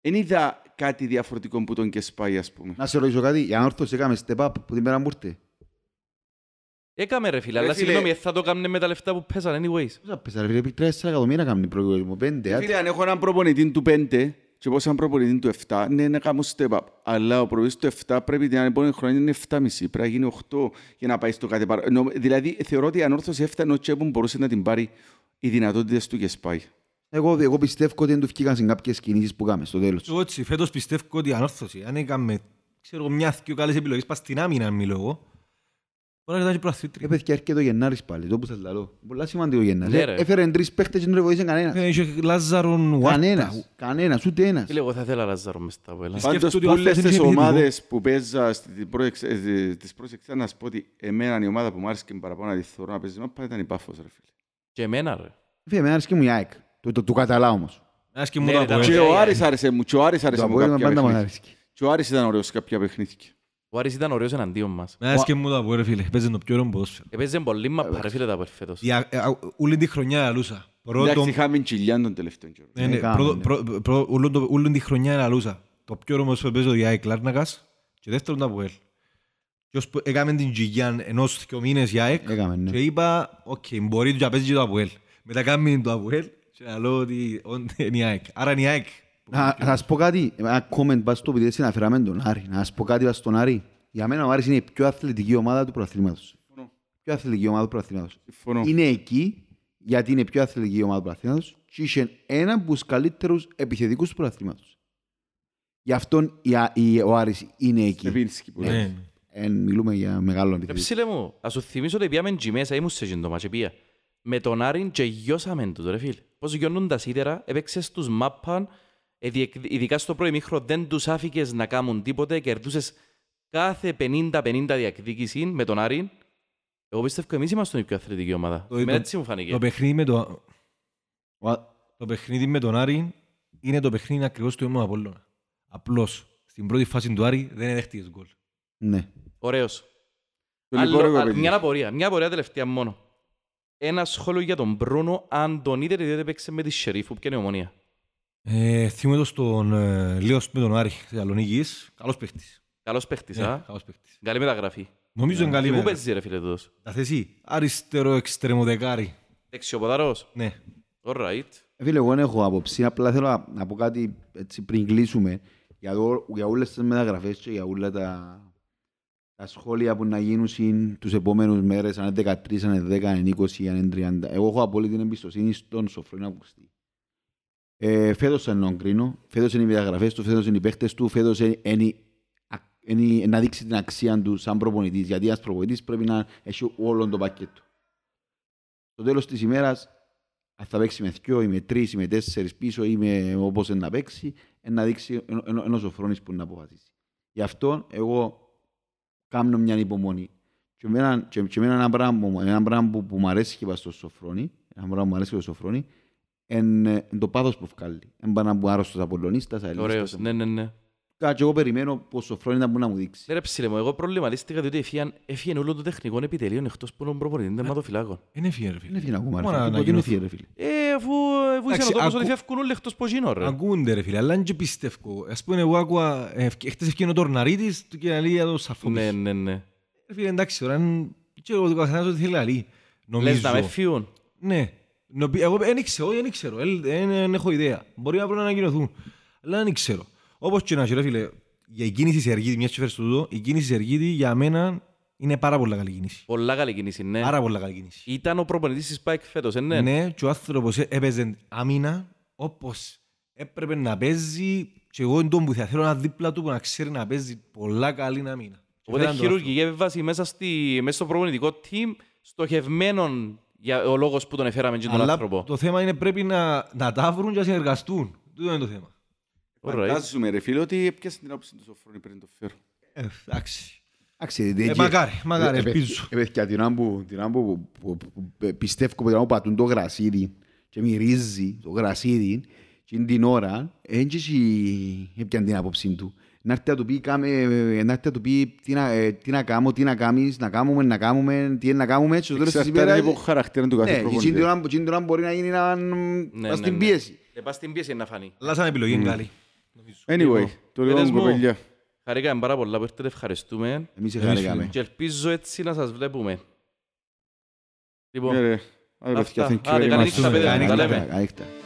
Εν είδα κάτι διαφορετικό που τον και σπάει, ας πούμε. Να σε ρωτήσω κάτι, η Ανόρθωση έκαμε step-up που την πέρα μου ήρθε. Έκαμε ρε φίλε, αλλά συγγνώμη, θα το κάμνε με τα λεφτά που πέσανε anyways. Πώς θα πέσανε ρε φίλε, 3-4 εκατομμύρια κάμνε προηγούμενο, 5. Φίλε, αν έχω έναν προπονητή του 5 και πώς έναν προπονητή του 7, ναι, να κάνω step-up. Αλλά ο προπονητής του 7 πρέπει την επόμενη χρονιά είναι 7,5, πρέπει να γίνει 8 για να πάει στο κάτι παρά. Δηλαδή, θεωρώ ότι η Ανόρθωση έφτανε ο τσέπου μπορούσε να την πάρει οι δυνατότητες του και σπάει. Εγώ πιστεύω ότι δεν του βγήκαν σε κάποιες κινήσεις που κάνουμε στο τέλος. Όχι, φέτος πιστεύω ότι η Ανόρθωση, αν έκαμε μια-δυο καλές επιλογές, πας στην άμυνα, μιλώ εγώ, μπορεί να ήταν και προαθήτρια. Έπαιχε και έρχεται ο Γενάρης πάλι, το που σας λαλώ. Πολλά σημαντικό ο Γενάρης. Έφερε τρεις παίχτες και δεν βοήθησε κανένας. Είχε Λάζαρον Ουάρτας. Κανένας, ούτε ένας. Λέω, θα ήθελα Λάζαρον μες τα βέλα. Πάντως, πολλές τις ομάδες που παίζα στις πρόσεξα, να σου πω ότι εμένα η ομάδα που μου άρεσε και παραπάνω να τη θεωρώ να παίζει, πάντα ήταν η Πάφος, ρε φίλε. Και εμένα, ρε. Φίλε, εμένα άρεσε και μου η ΑΕΚ. Του καταλά όμως. Και ο Άρης άρεσε μου κάποια παιχνίδια. Ο Άρης ήταν ωραίος εναντίον μας. Ας και μου τα πω ρε φίλε, παίζε το πιο ωραίο ποδόσφαιρο. Παίζε πολύ μαπα ρε φίλε τα πω φέτος. Ούλην τη χρονιά αλούσα. Εντάξει, είχαμε τσιλιάν τον τελευταίο καιρό. Ούλην τη χρονιά αλούσα. Το πιο ωραίο ποδόσφαιρο παίζε ο Διάη Κλάρνακας και δεύτερον τα Αποέλ. Έκαμε την τσιλιάν ενός και ο μήνες Διάεκ και είπα, οκ, μπορεί να παίζει και το Αποέλ. Μετά κάνουμε το Αποέλ και να λέω ότι είναι Ιάεκ. Άρα είναι Ιάεκ. Να σας πω κάτι, ένα comment πάνω στο πιτές είναι αφαιράμε τον Άρη. Να σας πω κάτι πάνω στον Άρη. Για μένα ο Άρης είναι η πιο αθλητική ομάδα του προαθλήματος. Πιο αθλητική ομάδα του προαθλήματος. Είναι εκεί γιατί είναι η πιο αθλητική ομάδα του προαθλήματος και είχε έναν από τους καλύτερους επιθετικούς του προαθλήματος. Γι' αυτόν ο Άρης είναι εκεί. Μιλούμε για μεγάλο επιθετικό. Ψήλε μου, ας σου θυμίσω ότι πήγαμε και μέσα ήμουν σε γεντόμα και πήγα. Με τον Άρη και γιώσαμε του, ρε φίλ. Πώς γιώνουν τα σίδερα, έπαιξες τους μάππαν, ειδικά στο πρώτο ημίχρονο δεν τους άφηκες να κάνουν τίποτε, κερδούσες κάθε 50-50 διακδίκηση με τον Άρη. Εγώ πιστεύω εμείς ήμασταν η πιο αθλητική ομάδα. Εμένα έτσι μου φάνηκε. Το παιχνίδι με τον Άρη είναι το παιχνίδι ακριβώς του έμου Απόλλωνα. Απλώς, στην πρώτη φάση του Άρη δεν έδεχτηκες γκολ. Ναι. Ωραίος. Μια απορία τελευταία μόνο. Ένα σχόλιο για τον Μπρούνο, αν τον είδε, διότι παίξε με τη Σερίφ, που είναι η Ομόνοια. Θυμούμε το στον Λίος με τον Άρη Θεσσαλονίκης. Καλός παίχτης. Καλός παίχτης, Καλή μεταγραφή. Νομίζω είναι καλή μεταγραφή. Πού παίζεις, ρε φίλε, τούτος. Τα θέση, αριστερό εξτρεμοδεκάρι. Δεξιοποδαρός. Ναι. Alright. Φίλε, εγώ δεν έχω άποψη. Απλά θέλω να πω κάτι έτσι, πριν κλείσουμε για όλες τις μεταγραφές και για όλα τα. Τα σχόλια που να γίνουν τους επόμενους μέρες, αν είναι 13, αν είναι 10, αν είναι 20, αν είναι 30. Εγώ έχω απόλυτη την εμπιστοσύνη στον Σοφρώνη Αυγουστή. Φέτος είναι τον κρίνω, φέτος είναι οι μεταγραφές του, φέτος είναι οι παίχτες του, φέτος είναι να δείξει την αξία του σαν προπονητής. Γιατί ένας προπονητής πρέπει να έχει όλο το πακέτο. Στο τέλος της ημέρας, αν θα παίξει με 2 ή με 3 ή με 4 πίσω ή με όπως να παίξει, να δείξει ένας Σοφρώνης που να αποφασίσει. Γι' αυτό εγώ. Κάμνω μια υπομονή. Και με ένα πράγμα που μου αρέσει και στο Σοφρώνη, είναι το πάθος που βγάλει. Είναι πάνω από άρρωστος Απολλωνίστας. Ωραίος, ναι. Κάτι εγώ περιμένω πως ο Σοφρώνης να μπορεί να μου δείξει. Ρε ψηλε μου, εγώ προβληματίστηκα διότι έφυγαν όλων των τεχνικών επιτελείων εκτός που είναι προπονητών τερματοφυλάκων. Είναι έφυγε ρε φίλε. Είναι έφυγε ρε φίλε. Αφού είσαι να τόπος ότι φεύγουν όλοι εκτός πως γίνω ρε. Ακούνται ρε φίλε, αλλά και πιστεύω. Ας πούμε εγώ άκουα, χτες έφυγε ο Τορναρίτης και να λέει το Σαρφός. Ναι. Ρε φίλε εντάξει τώρα, και ο καθένας ότι θέλει να λέει. Λες να με φύγουν. Ναι. Εγώ δεν ξέρω, δεν έχω ιδέα. Μπορεί να πρέπει να ανακοινωθούν. Αλλά δεν ξέρω. Όπως και να φίλε, για η κίνηση σε Αργίδη, μιας και φέρεις το τούτο, η κίνηση σε Αργίδη για μένα είναι πάρα πολλά καλή κίνηση. Πολλά καλή κίνηση, ναι. Πάρα πολλά καλή κίνηση. Ήταν ο προπονητής της ΠΑΕΚ φέτος, ναι. Ναι, και ο άνθρωπος έπαιζε άμυνα όπως έπρεπε να παίζει και εγώ είναι τον που θα θέλω ένα δίπλα του που να ξέρει να παίζει πολλά καλή άμυνα. Οπότε χειρουργική έβαση μέσα στο προπονητικό team στοχευμένον για ο λόγος που τον έφεραμε και τον άνθρωπο. Το θέμα είναι πρέπει να τα βρουν και να συνεργαστούν. Τούτο είναι το θέμα. Φαντάζομαι ρε φίλε ότι έπιασε την άποψη του Σοφρώνη πριν το φέρω. Εντάξει. Μακάρι, ελπίζω. Παιδιά, την άμπου πιστεύω ότι άμπου πατούν το γρασίδι και μυρίζει το γρασίδι και είναι την ώρα, έπιαν την άποψή του. Να έρθει να του πει τι να κάνω, τι να κάνεις, να κάνουμε, τι να κάνουμε. Εξαρτάται από χαρακτήρα του κάθε προπονητή. Ναι, μπορεί να γίνει να πας στην πίεση. Να πας στην πίεση να φανεί. Αλλά σαν επιλογή είναι καλή. Anyway, το λέω κοπέλια. Χαρήκαμε πάρα πολλά που ήρθατε, ευχαριστούμε. Εμείς ευχαριστούμε. Και ελπίζω έτσι να σας βλέπουμε. Λοιπόν, αυτά. Άντε, καλή νύχτα, παιδιά.